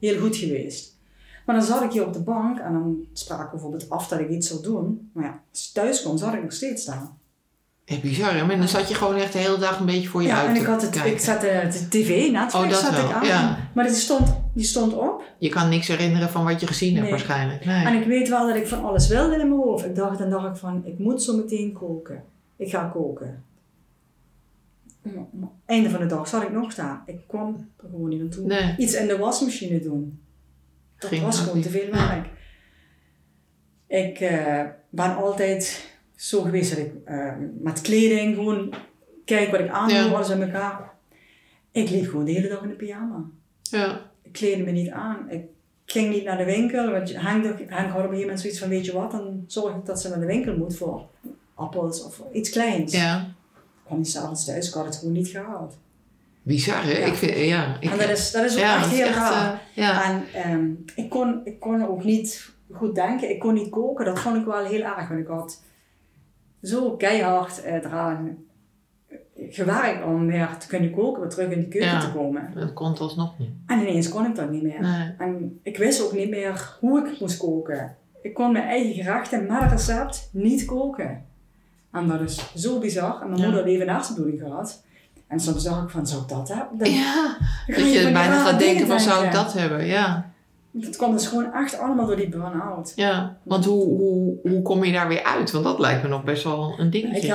heel goed geweest. Maar dan zat ik hier op de bank en dan sprak ik bijvoorbeeld af dat ik iets zou doen. Maar ja, als ik thuis kwam, zat ik nog steeds daar. Bizar, hè? En dan zat je gewoon echt de hele dag een beetje voor je uit te kijken. Ja, en ik zette de tv, Netflix zat ik aan. Ja. Maar die stond op. Je kan niks herinneren van wat je gezien hebt waarschijnlijk. Nee. En ik weet wel dat ik van alles wilde in mijn hoofd. Ik dacht van, ik moet zo meteen koken. Ik ga koken. Maar einde van de dag zat ik nog daar. Ik kwam er gewoon niet naartoe. Nee. Iets in de wasmachine doen. Dat was gewoon te veel werk. Ik ben altijd... Zo geweest dat ik met kleding gewoon kijk wat ik aan doe, alles in elkaar. Ik liep gewoon de hele dag in de pyjama. Ja. Ik kleedde me niet aan. Ik Ik ging niet naar de winkel, want Henk had op een gegeven moment zoiets van, weet je wat, dan zorg ik dat ze naar de winkel moet voor appels of iets kleins. Ja. Ik kwam niet s'avonds thuis, ik had het gewoon niet gehaald. Bizar, hè? Ja. Dat is ook echt heel raar. En ik kon ook niet goed denken, ik kon niet koken, dat vond ik wel heel erg, want ik had zo keihard eraan gewerkt om weer te kunnen koken, weer terug in de keuken te komen. Dat kon alsnog niet. En ineens kon ik dat niet meer. Nee. En ik wist ook niet meer hoe ik moest koken. Ik kon mijn eigen gerechten met recept niet koken. En dat is zo bizar. En mijn moeder had even een hersenbloeding gehad. En soms dacht ik van, zou ik dat hebben? Dat je bijna gaat denken van, zou ik dat hebben? Ja. Dat komt dus gewoon echt allemaal door die burn-out. Ja, want hoe kom je daar weer uit? Want dat lijkt me nog best wel een dingetje.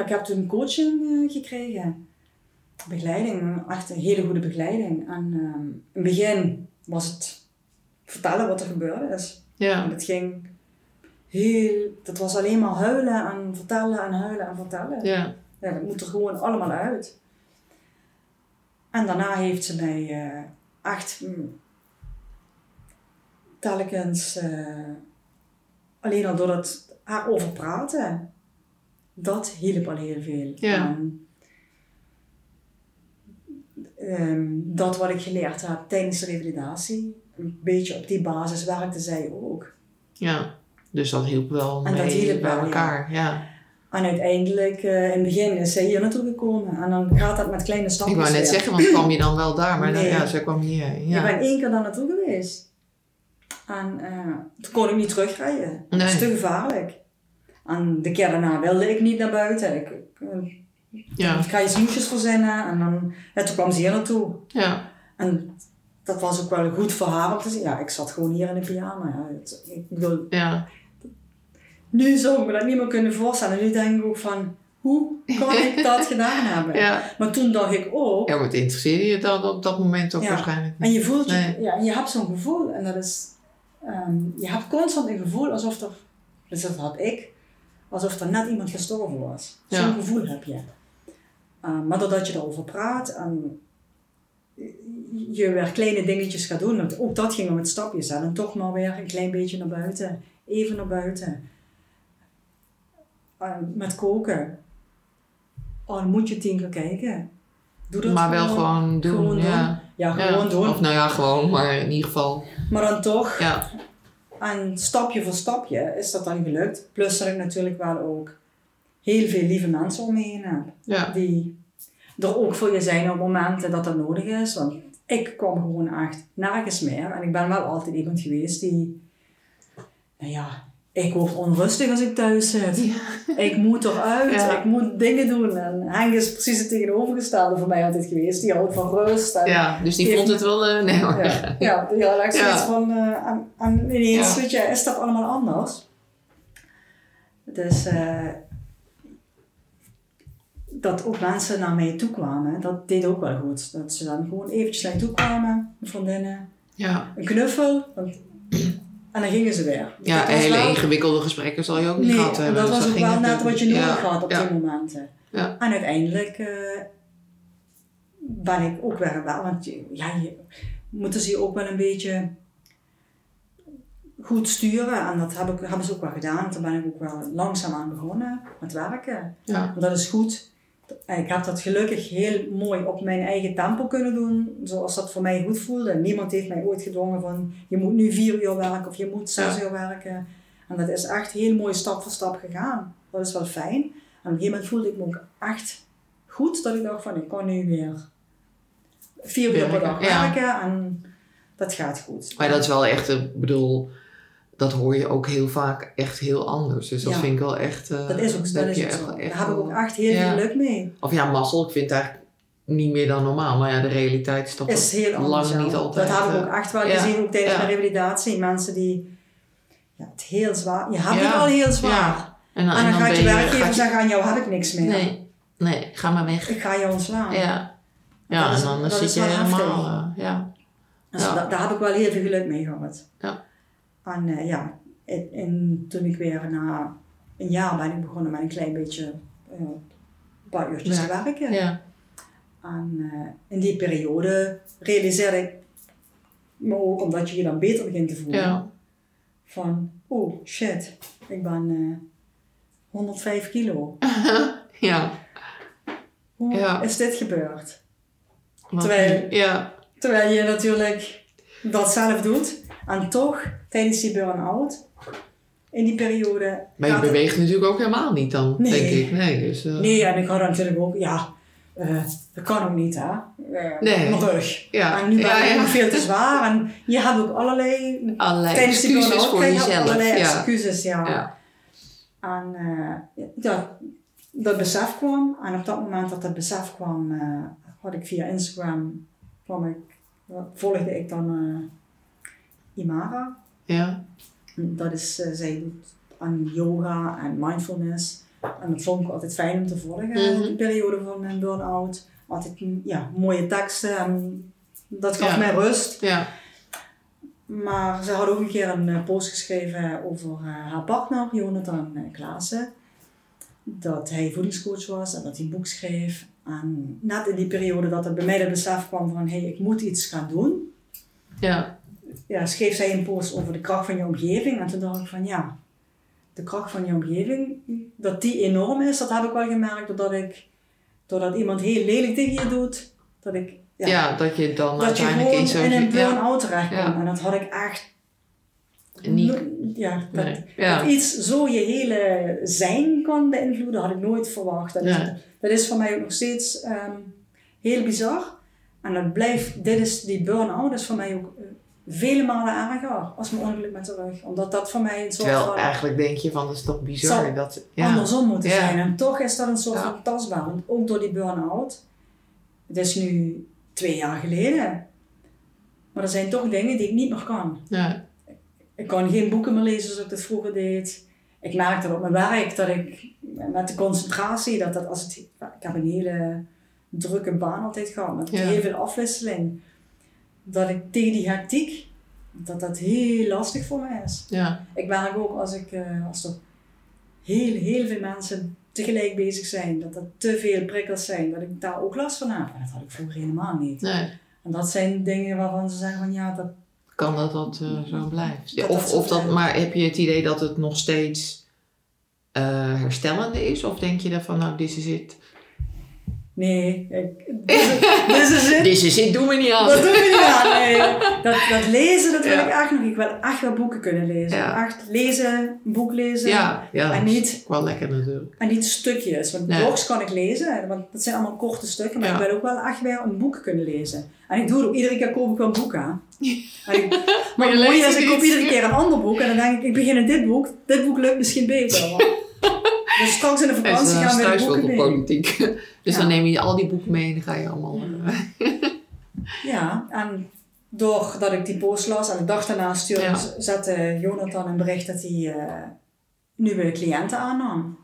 Ik heb toen coaching gekregen. Begeleiding, echt een hele goede begeleiding. En in het begin was het vertellen wat er gebeurde is. Ja. En het ging heel... Dat was alleen maar huilen en vertellen en huilen en vertellen. Ja. Ja, dat moet er gewoon allemaal uit. En daarna heeft ze mij echt... telkens alleen al door het haar over praten, dat hielp al heel veel. Ja. Dat wat ik geleerd heb tijdens de revalidatie, een beetje op die basis werkte zij ook. Ja, dus dat hielp wel en mee dat hielp bij elkaar. Ja. En uiteindelijk, in het begin is zij hier naartoe gekomen. En dan gaat dat met kleine stapjes. Ik wou net zeggen, want kwam je dan wel daar, maar nee. Zij kwam hier. Ja. Ik ben 1 keer daar naartoe geweest. En toen kon ik niet terugrijden. Nee. Dat is te gevaarlijk. En de keer daarna wilde ik niet naar buiten. Ik ga je snoepjes verzinnen. En dan, toen kwam ze hier naartoe. Ja. En dat was ook wel goed voor haar om te zien. Ja, ik zat gewoon hier in de pyjama. Ik bedoel, nu zou ik me dat niet meer kunnen voorstellen. En nu denk ik ook van... Hoe kan ik dat gedaan hebben? Ja. Maar toen dacht ik ook... Ja, maar het interesseerde je dan op dat moment ook waarschijnlijk niet. En je voelt je hebt zo'n gevoel. En dat is... je hebt constant een gevoel alsof er... Dus dat had ik. Alsof er net iemand gestorven was. Ja. Zo'n gevoel heb je. Maar doordat je erover praat... En je weer kleine dingetjes gaat doen. Want ook dat ging om het stapjes. Hè, en toch maar weer een klein beetje naar buiten. Even naar buiten. Met koken. Dan moet je 10 keer kijken. Doe dat maar wel gewoon doen. Gewoon doen. Of nou ja, gewoon, maar in ieder geval. Maar dan toch. Ja. En stapje voor stapje is dat dan gelukt. Plus dat ik natuurlijk wel ook heel veel lieve mensen om me heen heb. Ja. Die er ook voor je zijn op momenten dat dat nodig is. Want ik kwam gewoon echt nergens meer. En ik ben wel altijd iemand geweest die... Ik word onrustig als ik thuis zit. Ja. Ik moet eruit. Ja. Ik moet dingen doen. En Henk is precies het tegenovergestelde voor mij altijd geweest. Die houdt van rust. En dus die vond het wel... die had echt zoiets van... en ineens is dat allemaal anders. Dus... dat ook mensen naar mij toe kwamen. Dat deed ook wel goed. Dat ze dan gewoon eventjes naar toe kwamen. Vriendinnen. Ja. Een knuffel. En dan gingen ze weer. Ja, hele ingewikkelde gesprekken zal je ook niet gehad hebben. Dat was ook wel net wat je nodig had op die momenten. Ja. En uiteindelijk ben ik ook weer wel. Want je moeten ze je ook wel een beetje goed sturen. En dat hebben ze ook wel gedaan. Toen ben ik ook wel langzaam aan begonnen met werken. Ja. Want dat is goed. Ik heb dat gelukkig heel mooi op mijn eigen tempo kunnen doen, zoals dat voor mij goed voelde. Niemand heeft mij ooit gedwongen van, je moet nu 4 uur werken of je moet 6 uur werken. En dat is echt heel mooi stap voor stap gegaan. Dat is wel fijn. En op een gegeven moment voelde ik me ook echt goed, dat ik dacht van, ik kan nu weer 4 uur per dag werken en dat gaat goed. Maar dat is wel echt, ik bedoel... Dat hoor je ook heel vaak echt heel anders. Dus dat vind ik wel echt... dat is ook zo. Daar heb ik ook echt heel veel geluk mee. Of mazzel. Ik vind het eigenlijk niet meer dan normaal. Maar de realiteit is toch is heel anders, lang niet altijd. Dat heb ik ook echt wel gezien. Ook tijdens mijn revalidatie. Mensen die... het heel zwaar... Je hebt het al heel zwaar. Ja. En dan gaat je werkgever zeggen... Aan jou heb ik niks meer. Nee, ga maar weg. Ik ga je ontslaan. Ja, en dan zit je helemaal... Daar heb ik wel heel veel geluk mee gehad. Ja. En toen ik weer na een jaar ben ik begonnen met een klein beetje, een paar uurtjes te werken. Ja. En in die periode realiseerde ik Maar ook omdat je je dan beter begint te voelen. Ja. Van, oh shit, ik ben 105 kilo. Ja. Hoe is dit gebeurd? Terwijl je natuurlijk dat zelf doet. En toch, tijdens die burn-out, in die periode... Maar je beweegt natuurlijk ook helemaal niet dan, denk ik. Nee, dus, nee, en ik had natuurlijk ook... Ja, dat kan ook niet, hè. Mijn rug. Ja. En nu ben ik nog veel te zwaar. En je hebt ook allerlei tijdens die burn-out voor jezelf. Allerlei excuses, ja. En dat besef kwam. En op dat moment dat besef kwam... had ik via Instagram... volgde ik dan... Imara. Ja. Dat is, zij doet aan yoga en mindfulness. En dat vond ik altijd fijn om te volgen. Mm-hmm. De periode van mijn burn-out. Altijd mooie teksten. En dat gaf mij rust. Ja. Maar ze had ook een keer een post geschreven over haar partner, Jonathan Klaassen. Dat hij voedingscoach was en dat hij een boek schreef. En net in die periode dat er bij mij dat besef kwam van... Hey, ik moet iets gaan doen. Ja. Ja, schreef zij een post over de kracht van je omgeving. En toen dacht ik van de kracht van je omgeving, dat die enorm is, dat heb ik wel gemerkt. Doordat iemand heel lelijk tegen je doet, dat je dan dat uiteindelijk in een burn-out terecht komt. En dat had ik echt... Niet. Dat iets zo je hele zijn kan beïnvloeden, had ik nooit verwacht. Dat is voor mij ook nog steeds heel bizar. En dat blijft, die burn-out is voor mij ook... vele malen erger als mijn ongeluk met de rug. Omdat dat voor mij een soort van... eigenlijk denk je van, dat is toch bizar. Dat andersom moeten zijn. En toch is dat een soort van tastbaar. Want ook door die burn-out. Het is nu 2 jaar geleden. Maar er zijn toch dingen die ik niet meer kan. Ja. Ik kan geen boeken meer lezen zoals ik dat vroeger deed. Ik merk dat op mijn werk. Dat ik met de concentratie. Ik heb een hele drukke baan altijd gehad. Met heel veel afwisseling. Dat ik tegen die hectiek, dat heel lastig voor mij is. Ja. Ik merk ook als er heel, heel veel mensen tegelijk bezig zijn, dat er te veel prikkels zijn, dat ik daar ook last van heb. En dat had ik vroeger helemaal niet. Nee. En dat zijn dingen waarvan ze zeggen van dat... Kan dat zo blijft. Ja, maar heb je het idee dat het nog steeds herstellende is? Of denk je daarvan, this is it? Nee, dit doen we niet aan. Dat doen we niet aan, nee. Dat lezen, dat wil ik echt nog. Ik wil echt wel boeken kunnen lezen. Ja. Echt lezen, boek lezen. Ja, en niet, dat is wel lekker natuurlijk. En niet stukjes, want blogs kan ik lezen. Want dat zijn allemaal korte stukken. Maar ik wil ook wel echt weer een boek kunnen lezen. En ik doe het ook. Iedere keer koop ik wel een boek aan. Maar het mooie is, ik koop iedere keer een ander boek. En dan denk ik, ik begin in dit boek. Dit boek lukt misschien beter. Dus straks in de vakantie gaan we de boeken mee. Politiek. Dus dan neem je al die boeken mee en dan ga je allemaal... Ja, en doordat ik die post las en de dag daarna stuurde... Zette Jonathan een bericht dat hij nieuwe cliënten aannam.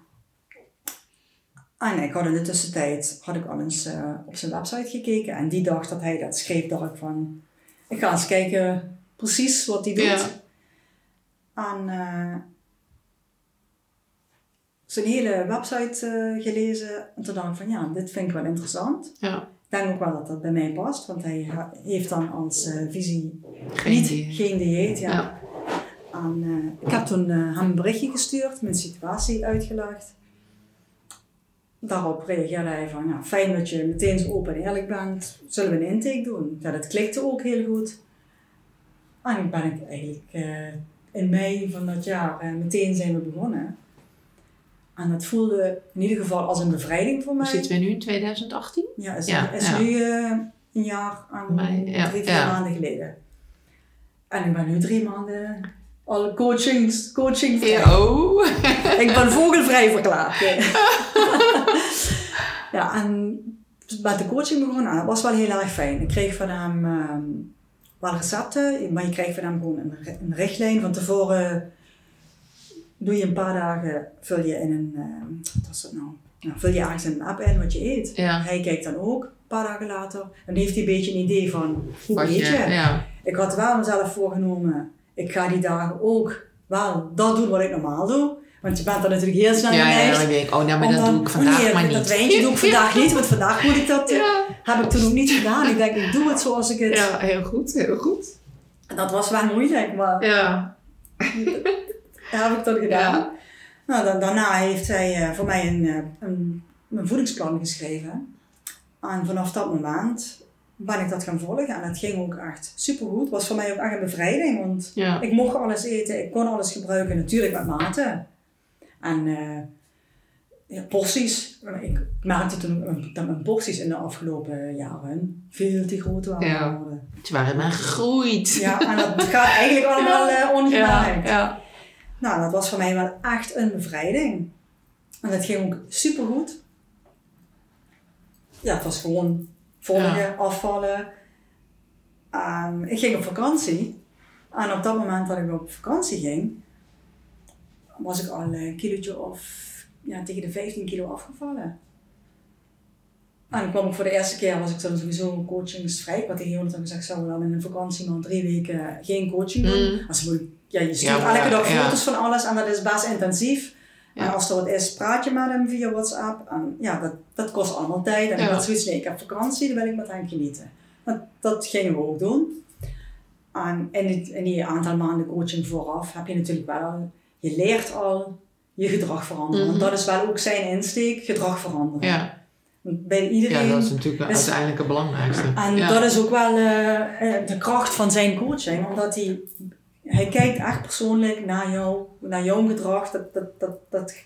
En ik had in de tussentijd al eens op zijn website gekeken. En die dag dat hij dat schreef, dacht ik van... Ik ga eens kijken precies wat hij doet. En... zijn hele website gelezen. En toen dacht ik van dit vind ik wel interessant. Ja. Ik denk ook wel dat dat bij mij past. Want hij heeft dan als visie geen dieet. Ja. En, ik heb toen hem een berichtje gestuurd. Mijn situatie uitgelegd. Daarop reageerde hij van fijn dat je meteen zo open en eerlijk bent. Zullen we een intake doen? Ja, dat klikte ook heel goed. En ik ben eigenlijk in mei van dat jaar meteen zijn we begonnen. En dat voelde in ieder geval als een bevrijding voor mij. Zitten we nu in 2018? Ja, is nu een jaar en 3-4 maanden geleden. En ik ben nu 3 maanden alle coaching vrij. Ik ben vogelvrij verklaard. En met de coaching begonnen. Dat was wel heel erg fijn. Ik kreeg van hem wel recepten, maar je kreeg van hem gewoon een richtlijn van tevoren. Doe je een paar dagen, vul je in ergens een app in wat je eet. Ja. Hij kijkt dan ook, een paar dagen later. En heeft hij een beetje een idee van, hoe eet je? Ja. Ik had wel mezelf voorgenomen, ik ga die dagen ook wel dat doen wat ik normaal doe. Want je bent dan natuurlijk heel snel geneigd. Ja, dan denk ik, maar dat doe ik vandaag maar niet. Dat wijntje doe ik vandaag niet, want vandaag moet ik dat... Heb ik toen ook niet gedaan. Ik denk, ik doe het zoals ik het... Ja, heel goed, heel goed. En dat was wel moeilijk, maar ja. Dat heb ik dat gedaan. Ja. Nou, daarna heeft zij voor mij een voedingsplan geschreven. En vanaf dat moment ben ik dat gaan volgen. En dat ging ook echt supergoed. Het was voor mij ook echt een bevrijding. Want ja. Ik mocht alles eten, ik kon alles gebruiken. Natuurlijk met mate. En porties. Ik merkte toen dat mijn porties in de afgelopen jaren veel te groot waren. Ja. Ze waren maar gegroeid. Ja, en dat gaat eigenlijk allemaal ongemerkt. Ja, ja. Nou, dat was voor mij wel echt een bevrijding. En dat ging ook supergoed. Ja, het was gewoon volgen, afvallen. Ik ging op vakantie. En op dat moment dat ik op vakantie ging, was ik al een kilootje of tegen de 15 kilo afgevallen. En ik kwam ook voor de eerste keer, was ik dan sowieso coachingsvrij. Ik had tegen Jonathan gezegd, zou we dan in een vakantie maar 3 weken geen coaching doen. Je stuurt elke dag foto's van alles en dat is best intensief. Ja. En als er wat is, praat je met hem via WhatsApp. En ja, dat kost allemaal tijd. En ik had zoiets, nee, ik heb vakantie, dan wil ik met hem genieten. Dat gingen we ook doen. En in die aantal maanden coaching vooraf heb je natuurlijk wel, je leert al je gedrag veranderen. Mm-hmm. Want dat is wel ook zijn insteek, gedrag veranderen. Ja. Bij iedereen. Ja, dat is natuurlijk uiteindelijk het belangrijkste. En dat is ook wel de kracht van zijn coaching, omdat hij kijkt echt persoonlijk naar jou, naar jouw gedrag.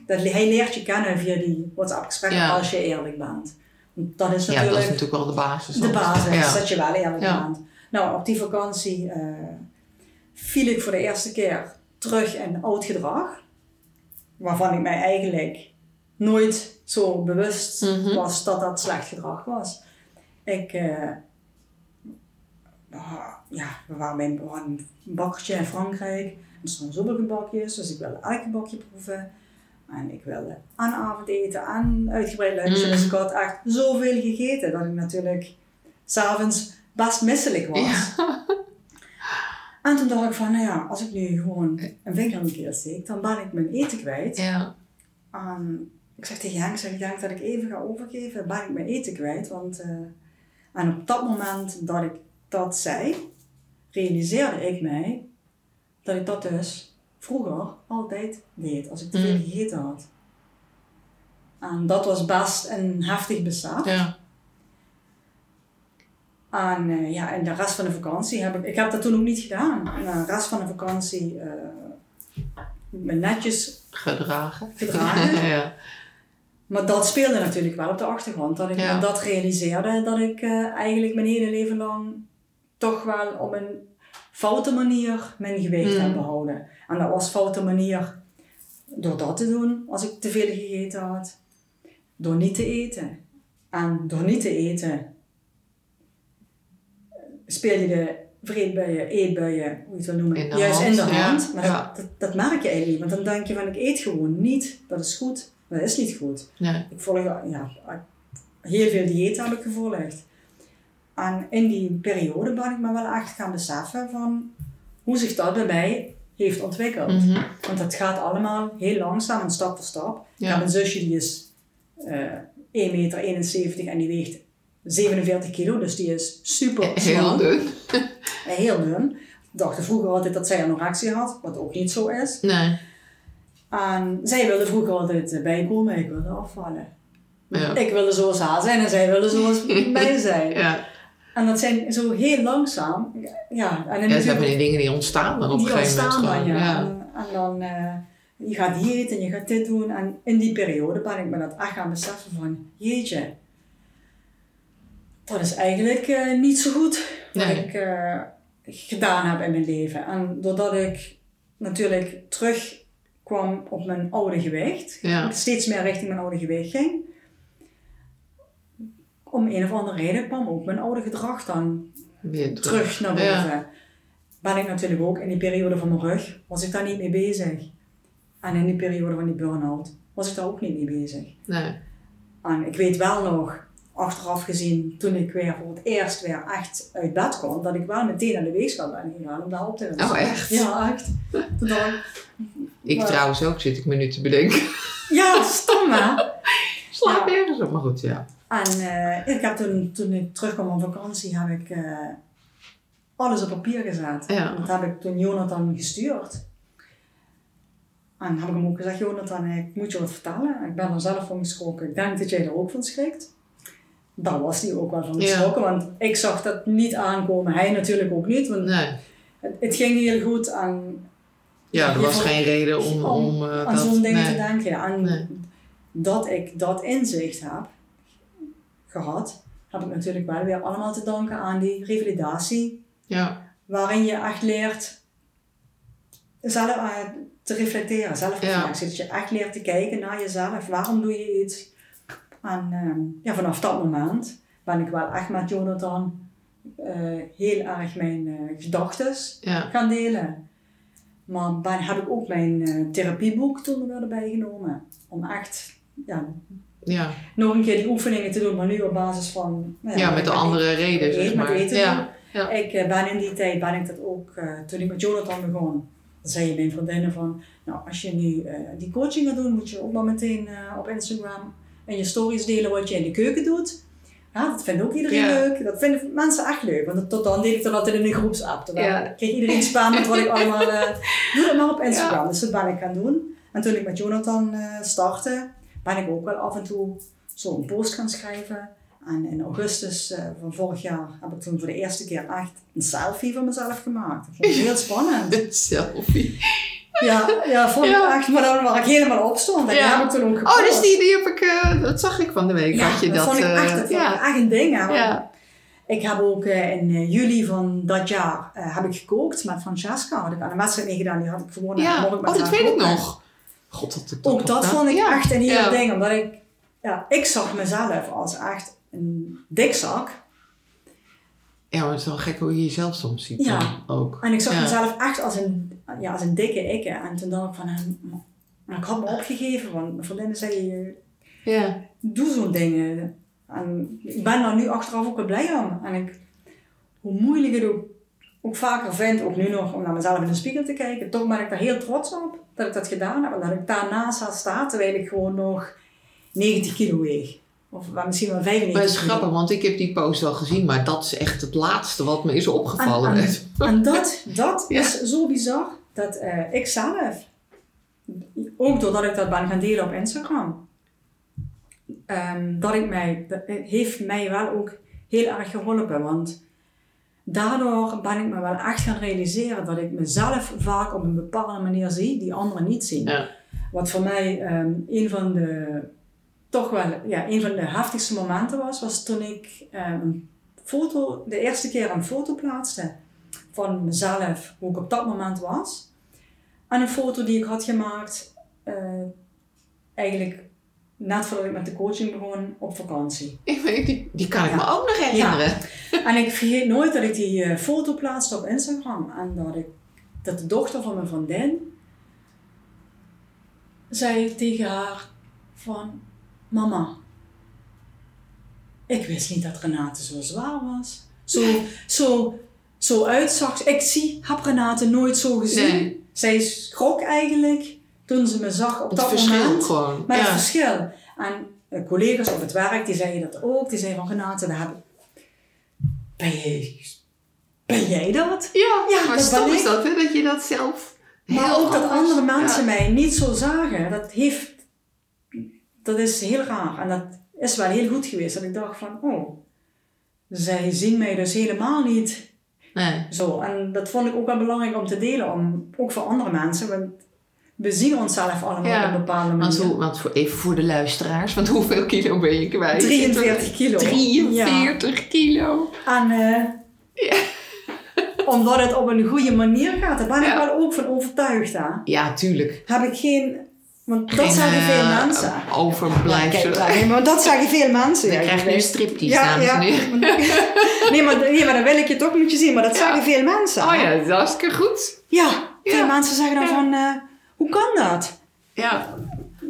Hij leert je kennen via die WhatsApp-gesprekken als je eerlijk bent. Dat is natuurlijk, dat is natuurlijk wel de basis. De basis, dat je wel eerlijk bent. Nou, op die vakantie viel ik voor de eerste keer terug in oud gedrag, waarvan ik mij eigenlijk nooit zo bewust was dat dat slecht gedrag was. We hadden een bakkertje in Frankrijk. Er stonden zoveel bakjes, dus ik wilde elke bakje proeven. En ik wilde aan avondeten, aan uitgebreid lunchen. Dus ik had echt zoveel gegeten dat ik natuurlijk 's avonds best misselijk was. Ja. En toen dacht ik van, als ik nu gewoon een vinger in de keel steek, dan ben ik mijn eten kwijt. Ja. En ik zeg tegen Henk, ik denk dat ik even ga overgeven, ben ik mijn eten kwijt. Want, en op dat moment dat ik dat zei, realiseerde ik mij dat ik dat dus vroeger altijd deed, als ik te veel gegeten had. En dat was best een heftig besef. Ja. En in de rest van de vakantie heb ik dat toen ook niet gedaan. In de rest van de vakantie me netjes gedragen. Ja. Maar dat speelde natuurlijk wel op de achtergrond. Dat ik dat realiseerde, dat ik eigenlijk mijn hele leven lang toch wel op een foute manier mijn gewicht heb behouden. En dat was foute manier door dat te doen als ik te veel gegeten had. Door niet te eten. En door niet te eten speel je de vreedbuien, eetbuien, hoe je het wil noemen, in de hand. Maar dat merk je eigenlijk niet. Want dan denk je van, ik eet gewoon niet. Dat is goed. Maar dat is niet goed. Nee. Ik volg, heel veel diëten heb ik gevolgd. En in die periode ben ik me wel echt gaan beseffen van hoe zich dat bij mij heeft ontwikkeld. Mm-hmm. Want dat gaat allemaal heel langzaam en stap voor stap. Ja. Ik heb een zusje die is 1,71 meter en die weegt 47 kilo, dus die is super smal. Heel dun. Heel dun. Ik dacht vroeger altijd dat zij anorexia had, wat ook niet zo is. Nee. En zij wilde vroeger altijd bijkomen, ik wilde afvallen. Ja. Ik wilde zoals haar zijn en zij wilde zoals mij zijn. Ja. En dat zijn zo heel langzaam. Ja, en dat zijn die dingen die ontstaan dan op een gegeven moment. En dan je gaat diëten en je gaat dit doen. En in die periode ben ik me dat echt gaan beseffen van, jeetje, dat is eigenlijk niet zo goed wat ik gedaan heb in mijn leven. En doordat ik natuurlijk terugkwam op mijn oude gewicht, steeds meer richting mijn oude gewicht ging, om een of andere reden kwam ook mijn oude gedrag dan weer terug naar boven. Ja. Ben ik natuurlijk ook in die periode van mijn rug, was ik daar niet mee bezig. En in die periode van die burn-out was ik daar ook niet mee bezig. Nee. En ik weet wel nog, achteraf gezien, toen ik weer voor het eerst weer echt uit bed kwam, dat ik wel meteen naar de weegschaal ben gegaan om daar op te rusten. Oh, echt? Ja, echt. Trouwens ook, zit ik me nu te bedenken. Ja, stom hè? Slaap ergens op, maar goed, ja. En ik heb toen ik terugkwam van vakantie, heb ik alles op papier gezet. Ja. Dat heb ik toen Jonathan gestuurd. En dan heb ik hem ook gezegd, Jonathan, ik moet je wat vertellen. Ik ben er zelf van geschrokken. Ik denk dat jij er ook van schrikt. Daar was hij ook wel van geschrokken, want ik zag dat niet aankomen. Hij natuurlijk ook niet, want het ging heel goed. En, ja, er was geen reden om aan zo'n ding te denken. Ja. En dat ik dat inzicht heb gehad, heb ik natuurlijk wel weer allemaal te danken aan die revalidatie. Ja. Waarin je echt leert zelf te reflecteren, zelfreflectie. Dat je echt leert te kijken naar jezelf. Waarom doe je iets? En vanaf dat moment ben ik wel echt met Jonathan heel erg mijn gedachtes gaan delen. Maar heb ik ook mijn therapieboek toen erbij genomen. Om echt nog een keer die oefeningen te doen, maar nu op basis van... met de andere reden, zeg maar. Ja. Ik ben in die tijd, dat ook, toen ik met Jonathan begon, dan zei je mijn vriendinnen van, nou als je nu die coaching gaat doen, moet je ook maar meteen op Instagram en je stories delen wat je in de keuken doet. Ja, dat vindt ook iedereen leuk. Dat vinden mensen echt leuk. Want tot dan deed ik dat altijd in een groepsapp. Terwijl kreeg iedereen spam met wat ik allemaal... doe dat maar op Instagram. Ja. Dus dat ben ik gaan doen. En toen ik met Jonathan startte, ben ik ook wel af en toe zo'n post gaan schrijven. En in augustus van vorig jaar heb ik toen voor de eerste keer echt een selfie van mezelf gemaakt. Dat vond ik heel spannend. Een selfie? Ja, vond ik echt, maar dan waar ik helemaal op stond. En heb ik toen ook gepost. Oh, dus die heb ik, dat zag ik van de week. Ja, dat vond ik echt een ding. Ja. Ik heb ook in juli van dat jaar heb ik gekookt met Francesca. Had ik aan een wedstrijd meegedaan, die had ik gewonnen. Ja, dat weet ik nog. God, ook dat vond ik echt een heel ding. Omdat ik zag mezelf als echt een dikzak. Ja, maar het is wel gek hoe je jezelf soms ziet. Ja, ook. En ik zag mezelf echt als een dikke ik. Hè. En toen dacht ik van, ik had me opgegeven. Want mijn vriendinnen zeiden, doe zo'n dingen. En ik ben daar nu achteraf ook wel blij om. En hoe moeilijk ik het ook vaker vind, ook nu nog, om naar mezelf in de spiegel te kijken. Toch ben ik daar heel trots op dat ik dat gedaan heb. En dat ik daarnaast sta, terwijl ik gewoon nog 90 kilo weeg. Of misschien wel 95. Maar dat is grappig, want ik heb die post wel gezien, maar dat is echt het laatste wat me is opgevallen. En dat is zo bizar, dat ik zelf, ook doordat ik dat ben gaan delen op Instagram, heeft mij wel ook heel erg geholpen. Want daardoor ben ik me wel echt gaan realiseren dat ik mezelf vaak op een bepaalde manier zie die anderen niet zien. Ja. Wat voor mij een van de heftigste momenten was toen ik de eerste keer een foto plaatste van mezelf, hoe ik op dat moment was. En een foto die ik had gemaakt, eigenlijk net voordat ik met de coaching begon, op vakantie. Die kan ik me ook nog herinneren. Ja. En ik vergeet nooit dat ik die foto plaatste op Instagram. En dat de dochter van mijn vriendin zei tegen haar van... Mama, ik wist niet dat Renate zo zwaar was. Zo uitzag. Ik heb Renate nooit zo gezien. Nee. Zij schrok eigenlijk toen ze me zag op dat moment. Gewoon. Maar het verschil. En collega's op het werk, die zeiden dat ook. Die zeiden van Renate, ben jij dat? Ja, maar dat stom is dat, hè? Dat je dat zelf... Maar ook dat andere mensen mij niet zo zagen. Dat is heel raar en dat is wel heel goed geweest. Dat ik dacht van, zij zien mij dus helemaal niet. Nee. Zo, en dat vond ik ook wel belangrijk om te delen, ook voor andere mensen. Want we zien onszelf allemaal op een bepaalde manier. Want even voor de luisteraars, want hoeveel kilo ben je kwijt? 43 kilo. 43 kilo. En omdat het op een goede manier gaat, daar ben ik wel ook van overtuigd. Hè? Ja, tuurlijk. Heb ik geen... Want dat zeggen veel mensen. Overblijfselen. Nee, maar dat zeggen veel mensen. Ik krijg nu striptease, dames en heren. Nee, maar dan wil ik je toch niet zien. Maar dat zeggen veel mensen. Oh ja, dat is hartstikke goed. Ja, veel mensen zeggen dan van... hoe kan dat? Ja.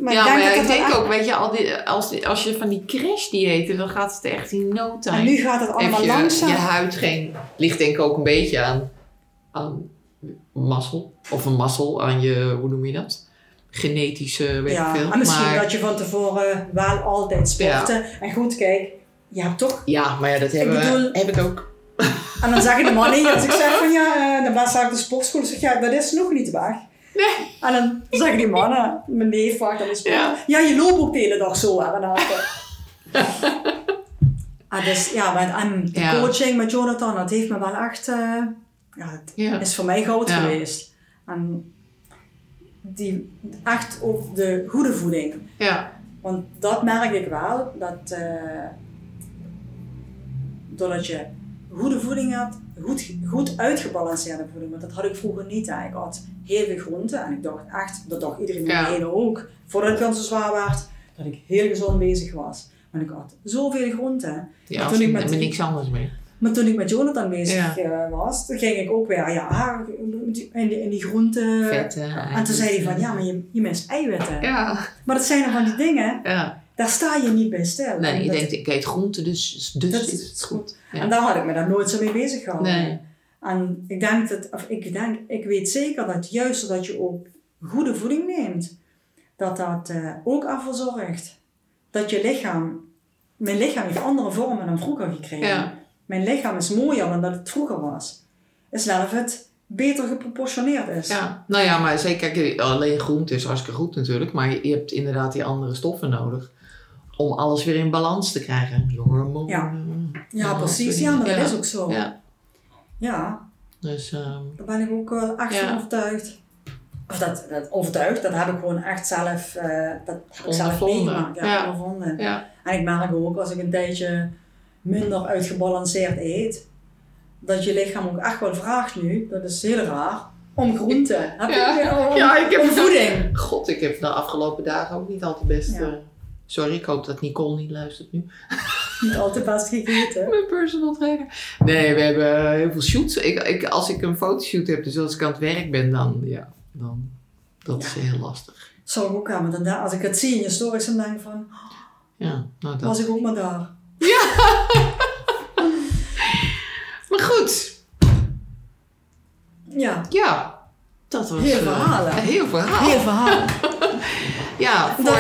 Maar ik denk ook, weet je, als je van die crash-diëten, dan gaat het echt in no time. En nu gaat het allemaal langzaam. Je huid ligt denk ik ook een beetje aan mazzel. Of een mazzel aan je... Hoe noem je dat? Genetische, weet ik veel. En misschien dat je van tevoren wel altijd sportte. Ja. En goed, kijk, je hebt toch... Ja, maar dat heb ik ook. En dan zeggen de mannen, als ik zeg van ja, dan ben ik de sportschool, zeg ja, dat is nog niet weg. Nee. En dan zeggen die mannen, mijn neef vraagt aan de sport. Ja. Ja, je loopt ook de hele dag zo aan en dus, ja, en de coaching met Jonathan, dat heeft me wel echt, is voor mij goud geweest. En die, echt ook de goede voeding. Ja. Want dat merk ik wel, dat doordat je goede voeding hebt, goed uitgebalanceerde voeding, want dat had ik vroeger niet. Hè. Ik had heel veel groenten en ik dacht echt, dat dacht iedereen om me ook, voordat ik dan zo zwaar werd, dat ik heel gezond bezig was. Maar ik had zoveel groenten. Ja, toen ik met niks anders mee. Maar toen ik met Jonathan bezig was, dan ging ik ook weer in die groenten. Vetten, en toen zei hij van, ja, maar je mist eiwitten. Ja. Maar dat zijn er van die dingen, daar sta je niet bij stil. Nee, en je denkt, ik eet groenten, dus dat is het goed. Ja. En daar had ik me daar nooit zo mee bezig gehouden. Nee. En ik weet zeker dat juist dat je ook goede voeding neemt, dat ook ervoor zorgt dat je lichaam... Mijn lichaam heeft andere vormen dan vroeger gekregen. Ja. Mijn lichaam is mooier dan dat het vroeger was. Is zelf het beter geproportioneerd is. Ja, nou ja, maar zeker, alleen groente is hartstikke goed natuurlijk. Maar je hebt inderdaad die andere stoffen nodig om alles weer in balans te krijgen. Je hormonen. Ja, precies. Ja, maar dat is ook zo. Ja. Dus, daar ben ik ook wel echt van overtuigd. Of dat overtuigd, dat heb ik gewoon echt zelf meegemaakt. Ja. En ik merk ook, als ik een tijdje minder uitgebalanceerd eet, dat je lichaam ook echt wel vraagt nu, dat is heel raar, om groente. Ik heb voeding. God, ik heb de afgelopen dagen ook niet al te best... sorry, ik hoop dat Nicole niet luistert nu. Niet al te best gegeten. Mijn personal trainer. Nee, we hebben heel veel shoots. Als ik een fotoshoot heb, dus als ik aan het werk ben, dan dat is heel lastig. Zou ik ook aan, maar als ik het zie in je stories, dan denk ik van... Ja, nou dat... Was ik ook maar daar. Ja. Maar goed. Ja. Ja. Dat was... Heel verhalen. Heel verhaal. Ja, voor...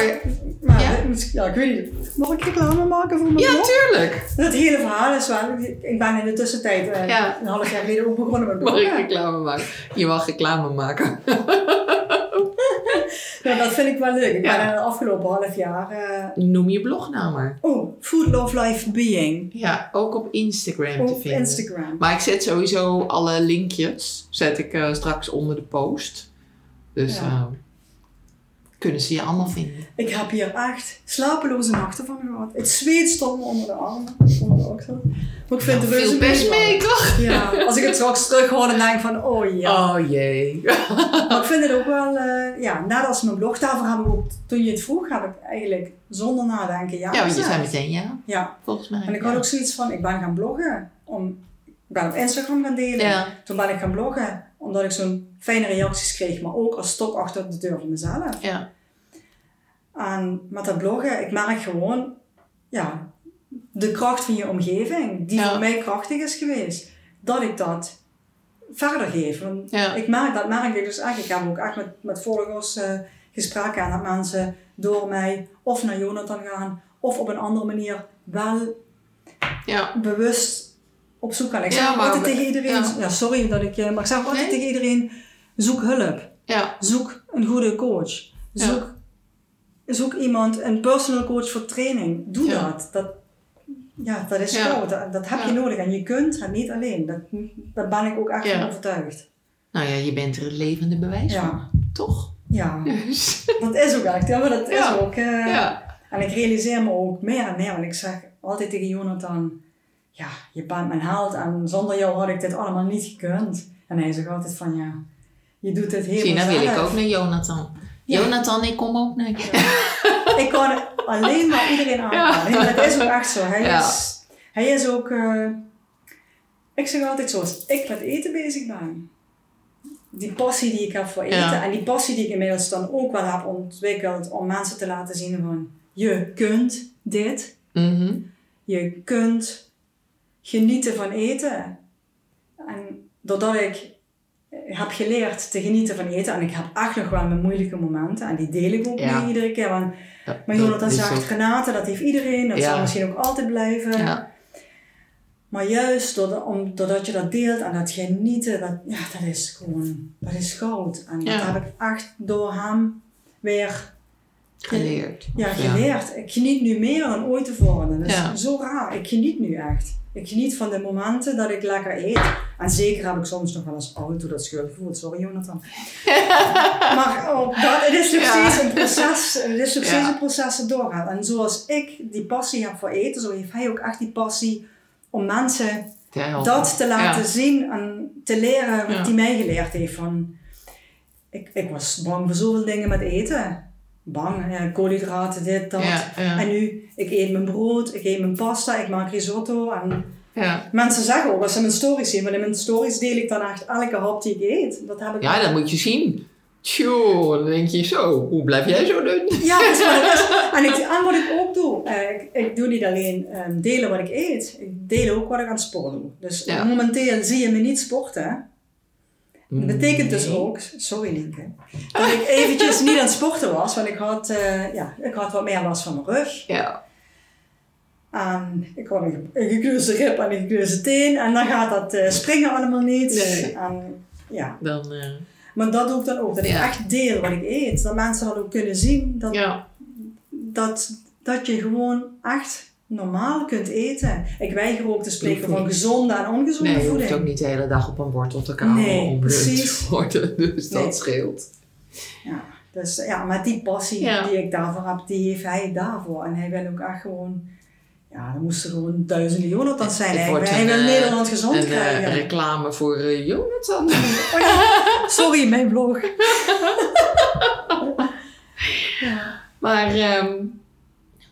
ik weet niet. Mag ik reclame maken voor mijn blog? Tuurlijk. Dat hele verhaal is waar. Ik ben in de tussentijd een half jaar geleden ook begonnen met bloggen. Mag ik reclame maken? Je mag reclame maken. Nou, dat vind ik wel leuk. Ik ben in de afgelopen half jaar... Noem je blog nou maar. Oh, Food Love Life Being. Ja, ook op Instagram te vinden. Maar ik zet sowieso alle linkjes. Zet ik straks onder de post. Dus... kunnen ze je allemaal vinden. Ik heb hier echt slapeloze nachten van gehad. Het zweet stond me onder de armen. Maar ik vind het reuze best mee, toch? Ja, als ik het straks terug hoor, dan denk ik van, oh jee. Maar ik vind het ook wel, net als mijn blog, daarvoor heb ik ook, toen je het vroeg, heb ik eigenlijk zonder nadenken want je zei meteen ja, volgens mij. En ik had ook zoiets van, ik ben gaan bloggen. Ik ben op Instagram gaan delen. Ja. Toen ben ik gaan bloggen, omdat ik zo'n fijne reacties kreeg, maar ook als stok achter de deur van mezelf. Ja. En met dat bloggen, ik merk gewoon, de kracht van je omgeving, die voor mij krachtig is geweest, dat ik dat verder geef. Want ik merk dus echt. Ik heb ook echt met volgers gesprekken en dat mensen door mij of naar Jonathan gaan, of op een andere manier wel bewust op zoek gaan. Ik zeg altijd tegen iedereen, sorry dat ik je, maar ik zeg altijd tegen iedereen, zoek hulp. Ja. Zoek een goede coach. Zoek iemand, een personal coach voor training. Doe dat. Dat is zo. Dat heb je nodig. En je kunt het niet alleen. Daar ben ik ook echt van overtuigd. Nou ja, je bent er het levende bewijs van. Toch? Ja. Yes. Dat is ook echt. Ja, maar dat is ook. En ik realiseer me ook meer en meer. Want ik zeg altijd tegen Jonathan, je bent mijn held. En zonder jou had ik dit allemaal niet gekund. En hij zegt altijd van, je doet het helemaal zelf. Wil ik ook naar Jonathan. Ja. Jonathan, ik kom ook naar je. Ja. Ik kan alleen maar iedereen aanraden. Ja. Dat is ook echt zo. Hij is ook... ik zeg altijd zo, als ik met eten bezig ben. Die passie die ik heb voor eten. Ja. En die passie die ik inmiddels dan ook wel heb ontwikkeld. Om mensen te laten zien van, je kunt dit. Mm-hmm. Je kunt genieten van eten. En doordat ik... Ik heb geleerd te genieten van eten. En ik heb echt nog wel mijn moeilijke momenten. En die deel ik ook mee iedere keer. Want maar Jonathan zegt, Renate, dat heeft iedereen. Dat zal misschien ook altijd blijven. Ja. Maar juist doordat je dat deelt en dat genieten, dat is goud. En dat heb ik echt door hem weer geleerd. Geleerd. Ik geniet nu meer dan ooit tevoren. Dat is zo raar. Ik geniet nu echt. Ik geniet van de momenten dat ik lekker eet. En zeker heb ik soms nog wel eens auto dat schuldgevoel. Sorry Jonathan. Maar het is nog steeds een proces. Het is nog steeds een proces dat doorgaat. En zoals ik die passie heb voor eten, zo heeft hij ook echt die passie om mensen dat te laten zien en te leren wat hij mij geleerd heeft. Van, ik was bang voor zoveel dingen met eten. Koolhydraten, dit, dat. En nu, ik eet mijn brood, ik eet mijn pasta, ik maak risotto. En mensen zeggen ook, als ze mijn stories zien, want in mijn stories deel ik dan echt elke hap die ik eet. Dat heb ik dat moet je zien. Tjoe, dan denk je zo, hoe blijf jij zo dun? Ja, dat is wel en wat ik ook doe, ik doe niet alleen delen wat ik eet, ik deel ook wat ik aan sport doe. Dus momenteel zie je me niet sporten. Dat betekent dus ook, sorry Lienke, dat ik eventjes niet aan het sporten was, want ik had wat meer last van mijn rug. Ja. En ik had een gekneusde rib en een gekneusde teen en dan gaat dat springen allemaal niet. Nee. En, maar dat doe ik dan ook, dat ik echt deel wat ik eet. Dat mensen dat ook kunnen zien, dat je gewoon echt normaal kunt eten. Ik weiger ook te spreken van gezonde en ongezonde voeding. Je hoeft ook niet de hele dag op een wortel te kauwen om rund te worden. Dus dat scheelt. Ja, dus met die passie die ik daarvoor heb, die heeft hij daarvoor. En hij wil ook echt gewoon... Ja, dan moesten gewoon duizenden Jonathans zijn. Hij wil Nederland gezond krijgen. Een reclame voor Jonathan. Sorry, mijn blog. Maar...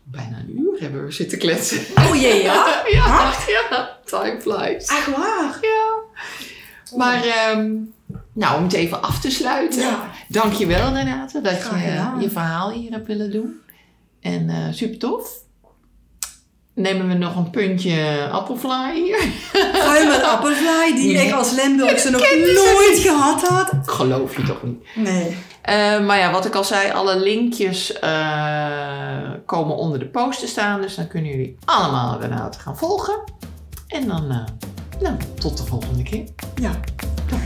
bijna een uur hebben we zitten kletsen. Oh jee, time flies. Echt waar? Ja. Maar om het even af te sluiten. Ja. Dankjewel Renate dat je je verhaal hier hebt willen doen. En super tof. Nemen we nog een puntje appelflaai hier? Ruime appelflaai die ik als Limburgse nog nooit gehad had. Geloof je toch niet? Nee. Maar wat ik al zei, alle linkjes komen onder de post te staan. Dus dan kunnen jullie allemaal Renate gaan volgen. En dan tot de volgende keer. Ja.